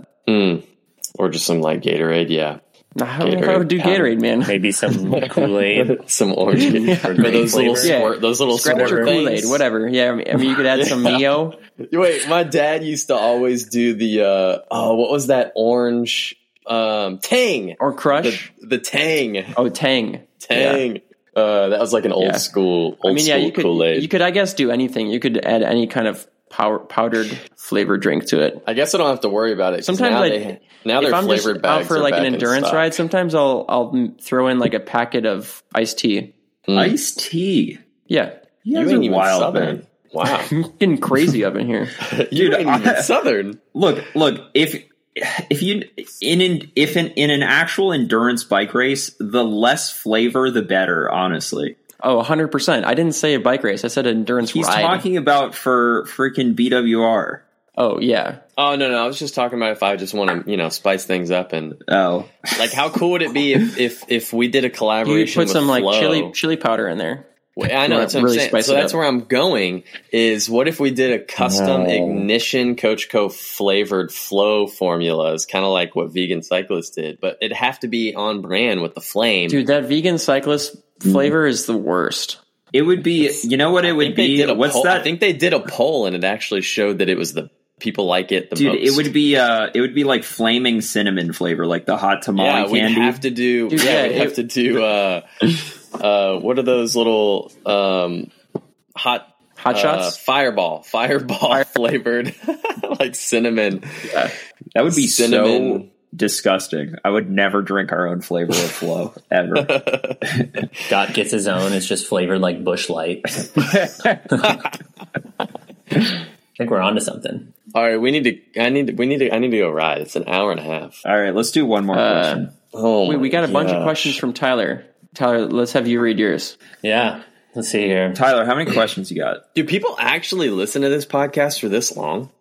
or just some like Gatorade. Yeah, I don't know if I would do Gatorade, man. Maybe some Kool-Aid, some orange Gatorade, or those little Scratch squirt or Kool-Aid, whatever. Yeah, I mean you could add some Mio. Wait, my dad used to always do the what was that orange? Tang or Crush, the Tang. Oh, Tang. Yeah. That was like an old school. You could Kool-Aid. You could, I guess, do anything. You could add any kind of powdered flavored drink to it. I guess I don't have to worry about it. Sometimes now they're flavored bags. If I'm just out for like an endurance ride, sometimes I'll throw in like a packet of iced tea. Iced tea. Yeah, you ain't even Southern. Wow, I'm getting crazy up in here, dude. Even Southern. Look if. If in an actual endurance bike race, the less flavor, the better, honestly. Oh, 100%. I didn't say a bike race. I said an endurance ride. He's talking about for freaking BWR. Oh, yeah. Oh, no, I was just talking about if I just want to, spice things up and... Oh. Like, how cool would it be if we did a collaboration with Flow? You put some, chili powder in there. Well, I know, that's what I'm saying. So that's where I'm going is what if we did a custom Ignition Coach Co flavored Flow formulas, kind of like what Vegan Cyclist did, but it'd have to be on brand with the flame. Dude, that Vegan Cyclist flavor is the worst. It would be, you know what it would be? What's that? I think they did a poll and it actually showed that it was the people like it the most. Dude, it would be like flaming cinnamon flavor, like the hot tamale candy. We'd have to do, what are those little hot shots? Fireball flavored like cinnamon. Yeah. That would be cinnamon. So disgusting. I would never drink our own flavor of Flow ever. Dot gets his own. It's just flavored like Bush Light. I think we're onto something. All right, I need to go ride. It's an hour and a half. All right, let's do one more question. We got a bunch of questions from Tyler. Tyler, let's have you read yours. Yeah, let's see here. Tyler, how many questions you got? Do people actually listen to this podcast for this long?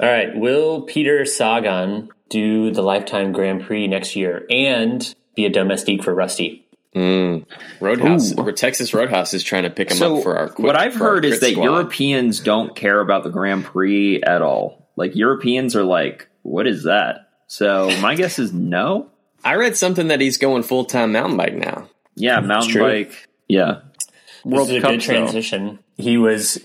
All right. Will Peter Sagan do the Lifetime Grand Prix next year and be a domestique for Rusty? Roadhouse, or Texas Roadhouse is trying to pick him up for our quick. What I've heard is that Europeans don't care about the Grand Prix at all. Like, Europeans are like, what is that? So my guess is no. I read something that he's going full-time mountain bike now. Yeah, mountain bike. Yeah. World Cup good transition. He was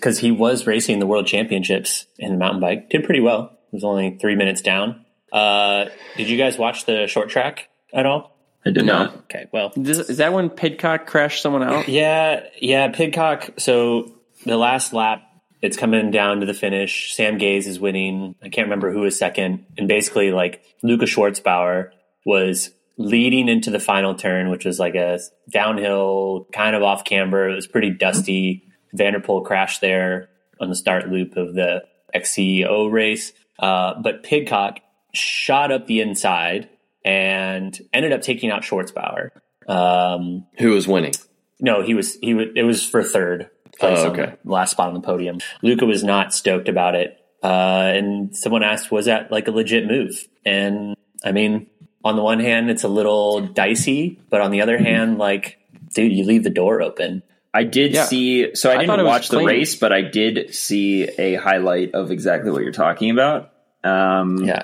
racing the World Championships in the mountain bike. Did pretty well. It was only 3 minutes down. Did you guys watch the short track at all? I did not. Okay, well. Is that when Pidcock crashed someone out? Yeah, Pidcock. So the last lap, it's coming down to the finish. Sam Gaze is winning. I can't remember who is second. And basically, Lucas Schwarzbauer was leading into the final turn, which was like a downhill, kind of off camber. It was pretty dusty. Van der Poel crashed there on the start loop of the XCO race. But Pidcock shot up the inside and ended up taking out Schwarzbauer. Who was winning? No, it was for third place. Oh, okay. On the last spot on the podium. Luca was not stoked about it. And someone asked, was that like a legit move? And I mean, on the one hand, it's a little dicey, but on the other hand, dude, you leave the door open. I did see, so I didn't watch the race, but I did see a highlight of exactly what you're talking about. I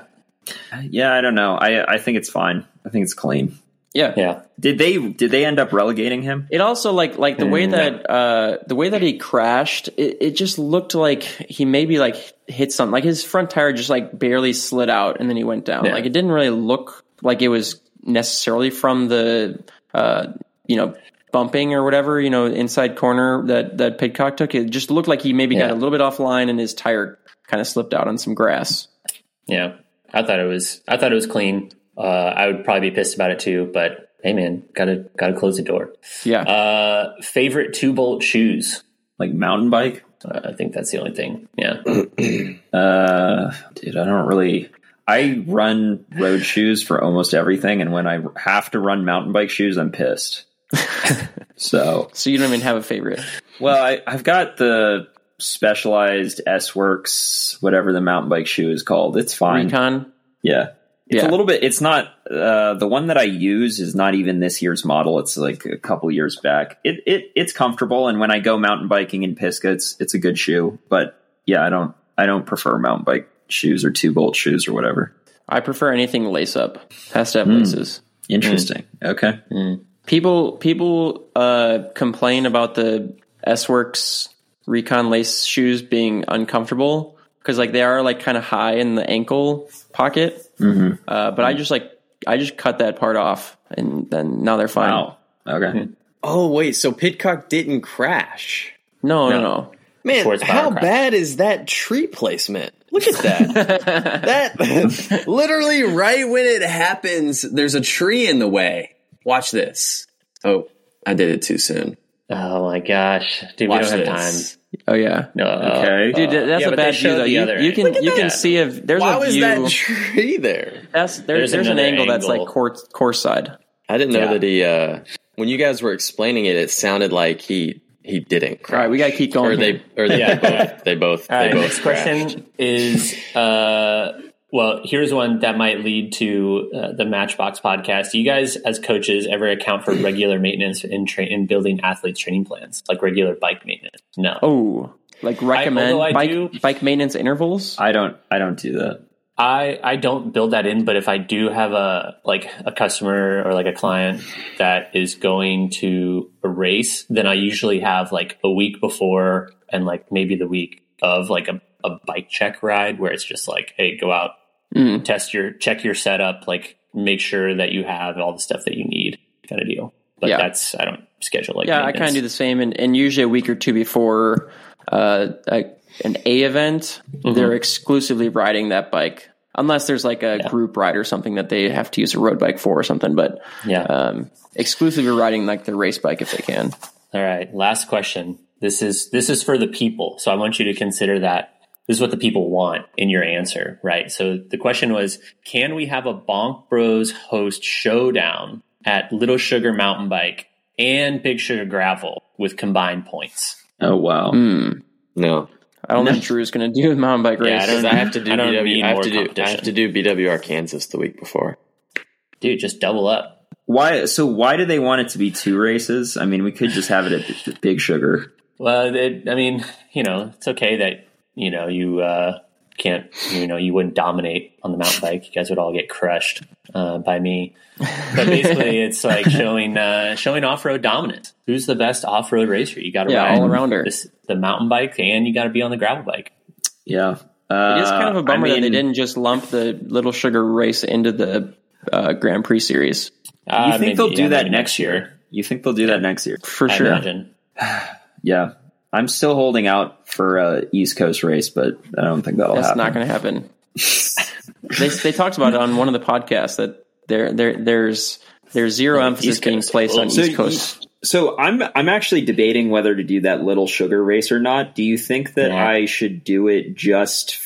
don't know. I think it's fine. I think it's clean. Yeah. Did they end up relegating him? It also like the way that he crashed, it just looked like he maybe hit something. Like his front tire just barely slid out, and then he went down. Yeah. Like it didn't really look like it was necessarily from the bumping or whatever, inside corner that Pidcock took. It just looked like he maybe got a little bit offline and his tire kind of slipped out on some grass. Yeah, I thought it was clean. I would probably be pissed about it too, but hey man, gotta close the door. Yeah. Favorite 2-bolt shoes? Like mountain bike? I think that's the only thing. Yeah. Dude, I run road shoes for almost everything. And when I have to run mountain bike shoes, I'm pissed. So you don't even have a favorite. Well, I've got the Specialized S-Works, whatever the mountain bike shoe is called. It's fine. Recon? Yeah. It's a little bit, it's not, the one that I use is not even this year's model. It's like a couple years back. It's comfortable. And when I go mountain biking in Pisgah, it's a good shoe, but yeah, I don't prefer mountain bike shoes or 2-bolt shoes or whatever. I prefer anything lace up. Has to have laces. Interesting. Okay. People complain about the S-Works Recon lace shoes being uncomfortable because like they are like kind of high in the ankle pocket. Mm-hmm. But I just cut that part off and then now they're fine. Wow. Okay. Oh wait, so Pidcock didn't crash? No. Man, how bad is that tree placement? Look at that. That literally right when it happens, there's a tree in the way. Watch this. Oh, I did it too soon. Oh my gosh, dude, we don't have time. Oh yeah, no. Okay, dude, that's a bad view though. You can see if there's a view. Why was that tree there? There's an angle that's like course side. I didn't know that he. When you guys were explaining it, it sounded like he didn't crash. All right, we gotta keep going. Or they both. All right, next question is. Well, here's one that might lead to the Matchbox podcast. Do you guys, as coaches, ever account for regular maintenance in building athletes' training plans, like regular bike maintenance? No. Oh, like recommend bike maintenance intervals? I don't do that. I don't build that in, but if I do have a customer or like a client that is going to a race, then I usually have like a week before and like maybe the week of like a bike check ride where it's just like, hey, go out. Check your setup, like make sure that you have all the stuff that you need kind of deal. But I don't schedule like I kind of do the same. And usually a week or two before an A event, they're exclusively riding that bike. Unless there's like a group ride or something that they have to use a road bike for or something. But exclusively riding like the race bike if they can. All right. Last question. This is for the people. So I want you to consider that. This is what the people want in your answer, right? So the question was, can we have a Bonk Bros host showdown at Little Sugar Mountain Bike and Big Sugar Gravel with combined points? Oh, wow. No. I don't know what Drew's going to do with mountain bike races. I have to do BWR Kansas the week before. Dude, just double up. Why? So why do they want it to be two races? I mean, we could just have it at Big Sugar. Well, it's okay that... you wouldn't dominate on the mountain bike. You guys would all get crushed by me. But basically, it's like showing off-road dominance. Who's the best off-road racer? You got to ride all-arounder. The mountain bike, and you got to be on the gravel bike. Yeah. It is kind of a bummer that they didn't just lump the Little Sugar race into the Grand Prix series. You think they'll do that next year? You think they'll do that next year? For sure. Imagine. Yeah. I'm still holding out for an East Coast race, but I don't think that's not going to happen. They talked about it on one of the podcasts that there's zero emphasis being placed on East Coast. So I'm actually debating whether to do that Little Sugar race or not. Do you think that I should do it just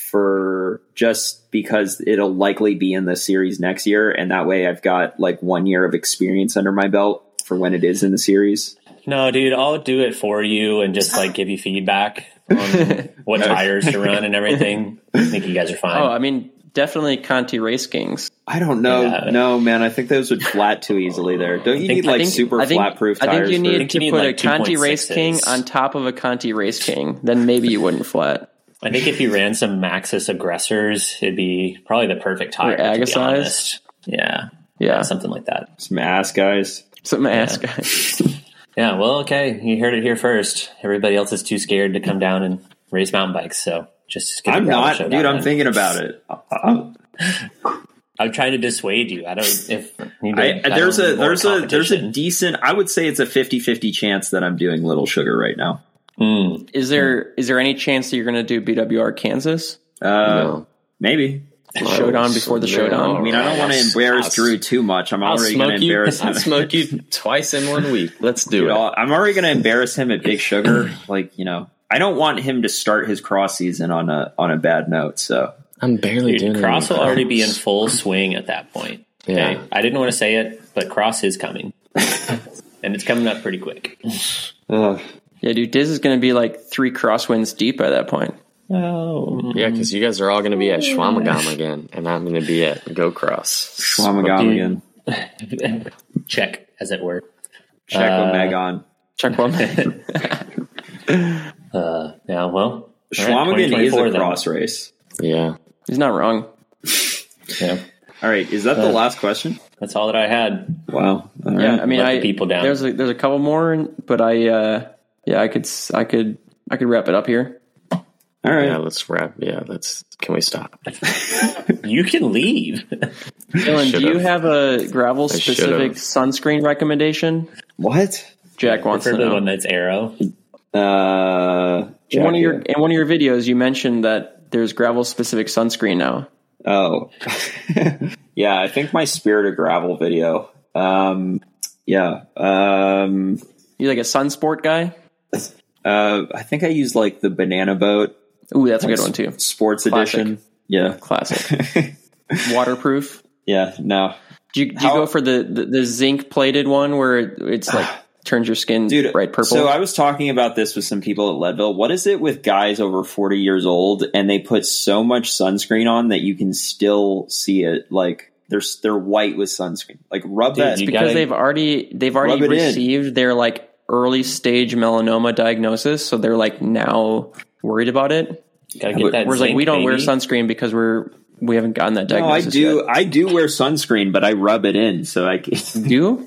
because it'll likely be in the series next year, and that way I've got like 1 year of experience under my belt for when it is in the series? No, dude, I'll do it for you and just like give you feedback on what tires to run and everything. I think you guys are fine. Oh, I mean, definitely Conti Race Kings. I don't know. Yeah. No, man, I think those would flat too easily there. Don't you need like super flat-proof tires? I think you need to put like a Conti Race King on top of a Conti Race King. Then maybe you wouldn't flat. I think if you ran some Maxxis Aggressors, it'd be probably the perfect tire. Agasized? Yeah. Something like that. Some ass guys. Yeah, well, okay. You heard it here first. Everybody else is too scared to come down and race mountain bikes, so just get I'm thinking about it. I'm trying to dissuade you. I don't. There's a decent. I would say it's a 50-50 chance that I'm doing Little Sugar right now. Is there any chance that you're going to do BWR Kansas? No. Maybe. Showdown before the showdown. I mean, I don't want to embarrass Drew too much. I'm already going to embarrass him. I'll smoke you twice in 1 week. Let's do it. I'm already going to embarrass him at Big Sugar. Like, you know, I don't want him to start his cross season on a bad note. So I'm barely doing cross will cross. Already be in full swing at that point. Yeah, okay? I didn't want to say it, but cross is coming, and it's coming up pretty quick. Yeah, dude, Diz is going to be like 3 crosswinds deep by that point. Oh yeah, because you guys are all going to be at Schwamigan again, and I'm going to be at Go Cross Schwamigan again. Check, as it were. Check with Meg on. Check with Meg. Yeah, well, Schwamigan right, is a cross race. Yeah, he's not wrong. Yeah. All right, is that the last question? That's all that I had. Wow. All yeah, right. I mean, let the people down. There's a couple more, but I could wrap it up here. All right. Yeah, let's wrap. Yeah, can we stop? You can leave. Dylan, do you have a gravel-specific sunscreen recommendation? What? Jack wants to know. The one that's Aero. Jack, in one of your videos, you mentioned that there's gravel-specific sunscreen now. Oh. Yeah, I think my Spirit of Gravel video. You like a sunsport guy? I think I use like the Banana Boat. Ooh, that's a good one too. Sports Classic. Edition. Yeah. Classic. Waterproof. Yeah, no. Do you go for the zinc plated one where it's like turns your skin bright purple? So I was talking about this with some people at Leadville. What is it with guys over 40 years old and they put so much sunscreen on that you can still see it? Like they're white with sunscreen. Like rub that. It's because they've already received their like early stage melanoma diagnosis, so they're like now worried about it. Gotta get that. We're zinc, like we don't wear sunscreen because we haven't gotten that diagnosis. No, I do wear sunscreen, but I rub it in, so I can do.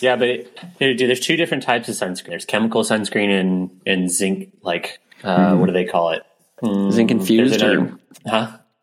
Yeah, but there's 2 different types of sunscreen. There's chemical sunscreen and zinc. Like what do they call it? Zinc infused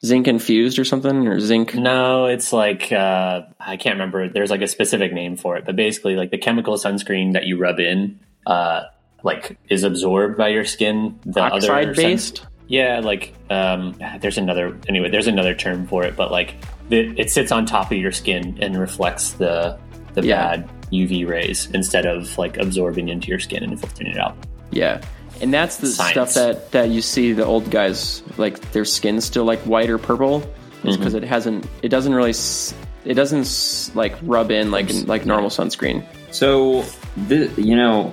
Zinc infused or something or zinc? No, it's like I can't remember. There's like a specific name for it, but basically, like the chemical sunscreen that you rub in, like is absorbed by your skin. The oxide based. Yeah, like there's another. Anyway, there's another term for it, but like it sits on top of your skin and reflects the bad UV rays instead of like absorbing into your skin and filtering it out. Yeah. And that's the stuff that you see the old guys, like their skin's still like white or purple, is because it doesn't like rub in like normal sunscreen. So, the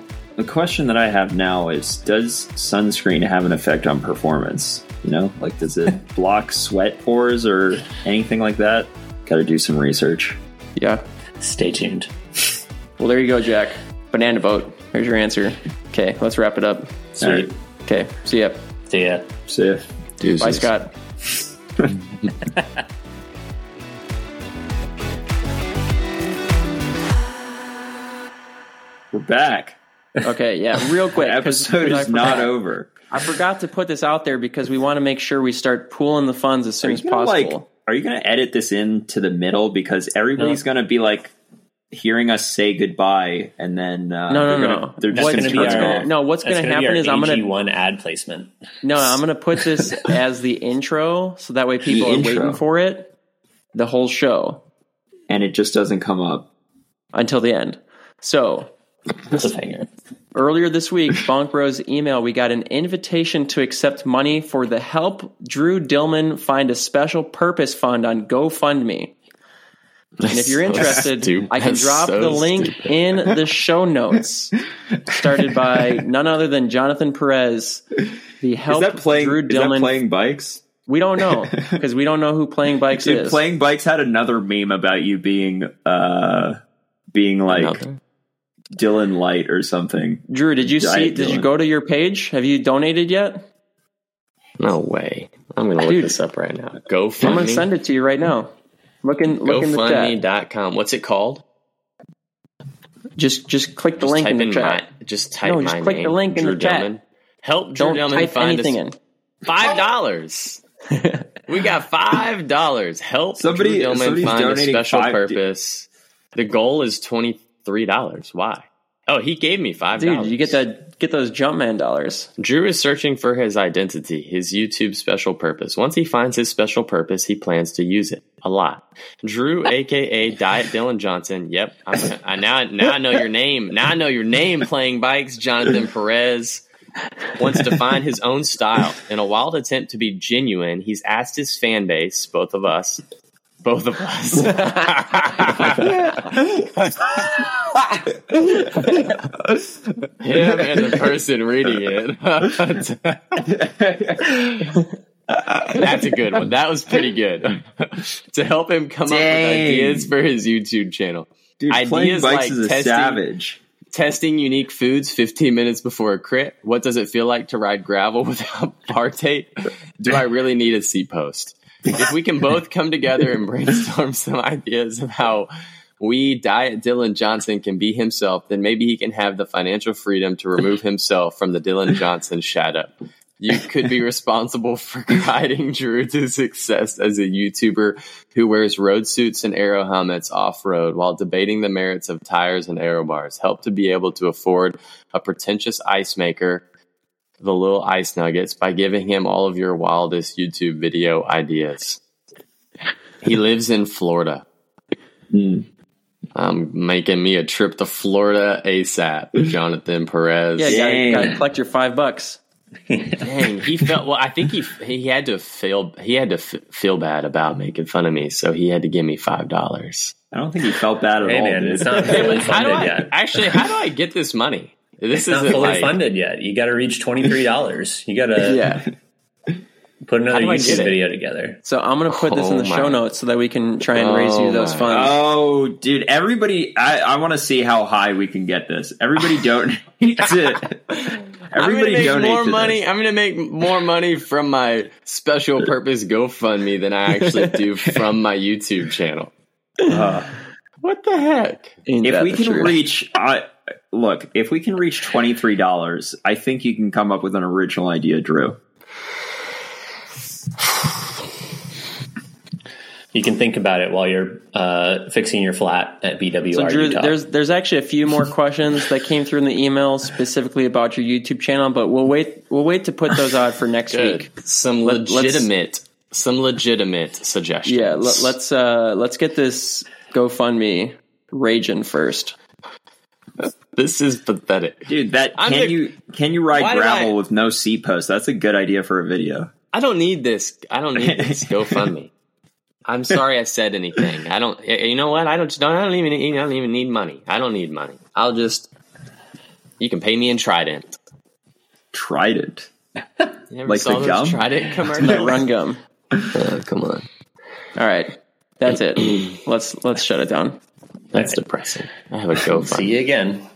question that I have now is, does sunscreen have an effect on performance? You know, like does it block sweat pores or anything like that? Got to do some research. Yeah. Stay tuned. Well, there you go, Jack. Banana Boat. Here's your answer. Okay, let's wrap it up. Sweet. Right. Okay, see ya. See ya. See ya. Deuces. Bye, Scott. We're back. Okay, yeah, real quick. The episode is not over. I forgot to put this out there because we want to make sure we start pooling the funds as soon as possible. Are you going to edit this into the middle? Because everybody's going to be like, hearing us say goodbye, and then they're just going to be what's going to happen is I'm going to one ad placement. No, I'm going to put this as the intro, so that way people are waiting for it the whole show, and it just doesn't come up until the end. So earlier this week, Bonk Bros email, we got an invitation to accept money for the Help Drew Dillman Find a Special Purpose Fund on GoFundMe. And if you're interested, I can drop the link in the show notes. Started by none other than Jonathan Perez. The Help Drew Dillman. Is that Playing Bikes? We don't know, because we don't know who Playing Bikes is. Playing Bikes had another meme about you being like another? Dylan Light or something. Drew, did you see? Did you go to your page? Have you donated yet? No way. I'm going to look this up right now. GoFundMe. I'm going to send it to you right now. Look in the chat. GoFundMe.com. What's it called? Just click the link in the chat. Just click the link in the chat. Help Drew Dillman find anything in. $5. We got $5. Help Drew Dillman find a special purpose. The goal is $23. Why? Oh, he gave me $5. Dude, you get those Jumpman dollars. Drew is searching for his identity, his YouTube special purpose. Once he finds his special purpose, he plans to use it a lot. Drew, a.k.a. Diet Dylan Johnson. Yep. I now know your name. Now I know your name, Playing Bikes. Jonathan Perez wants to find his own style. In a wild attempt to be genuine, he's asked his fan base, both of us. Him and the person reading it. That's a good one. That was pretty good. To help him come up with ideas for his YouTube channel. Dude, ideas like is a savage. Testing unique foods 15 minutes before a crit. What does it feel like to ride gravel without bar tape? Do I really need a seat post? If we can both come together and brainstorm some ideas of how we, Diet Dylan Johnson, can be himself, then maybe he can have the financial freedom to remove himself from the Dylan Johnson shadow. You could be responsible for guiding Drew to success as a YouTuber who wears road suits and aero helmets off-road while debating the merits of tires and aero bars. Help to be able to afford a pretentious ice maker, the little ice nuggets, by giving him all of your wildest YouTube video ideas. He lives in Florida. Making me a trip to Florida ASAP, Jonathan Perez. Yeah, you gotta collect your $5. Dang, he felt well. I think he had to feel bad about making fun of me, so he had to give me $5. I don't think he felt bad at all. Man, it's not fully funded yet. Actually, how do I get this money? This is not fully funded yet. You got to reach $23. You got to put another YouTube video together. So I'm gonna put this in the show notes so that we can try and raise you those funds. Oh, dude, everybody, I want to see how high we can get this. Everybody donate it. Everybody donate more money. This. I'm going to make more money from my special purpose GoFundMe than I actually do from my YouTube channel. What the heck? If we can reach $23, I think you can come up with an original idea, Drew. You can think about it while you're fixing your flat at BWR. So, Drew, Utah. There's actually a few more questions that came through in the email specifically about your YouTube channel, but we'll wait to put those out for next week. Some legitimate suggestions. Yeah, let's get this GoFundMe raging first. This is pathetic, dude. Can you ride gravel with no seat post? That's a good idea for a video. I don't need this GoFundMe. I'm sorry I said anything. I don't. You know what? I don't even need money. I don't need money. I'll just. You can pay me in Trident. Trident. Like the gum. Trident commercial. The run gum. Come on. All right, that's it. Let's shut it down. That's depressing. I have a GoFundMe. See you again.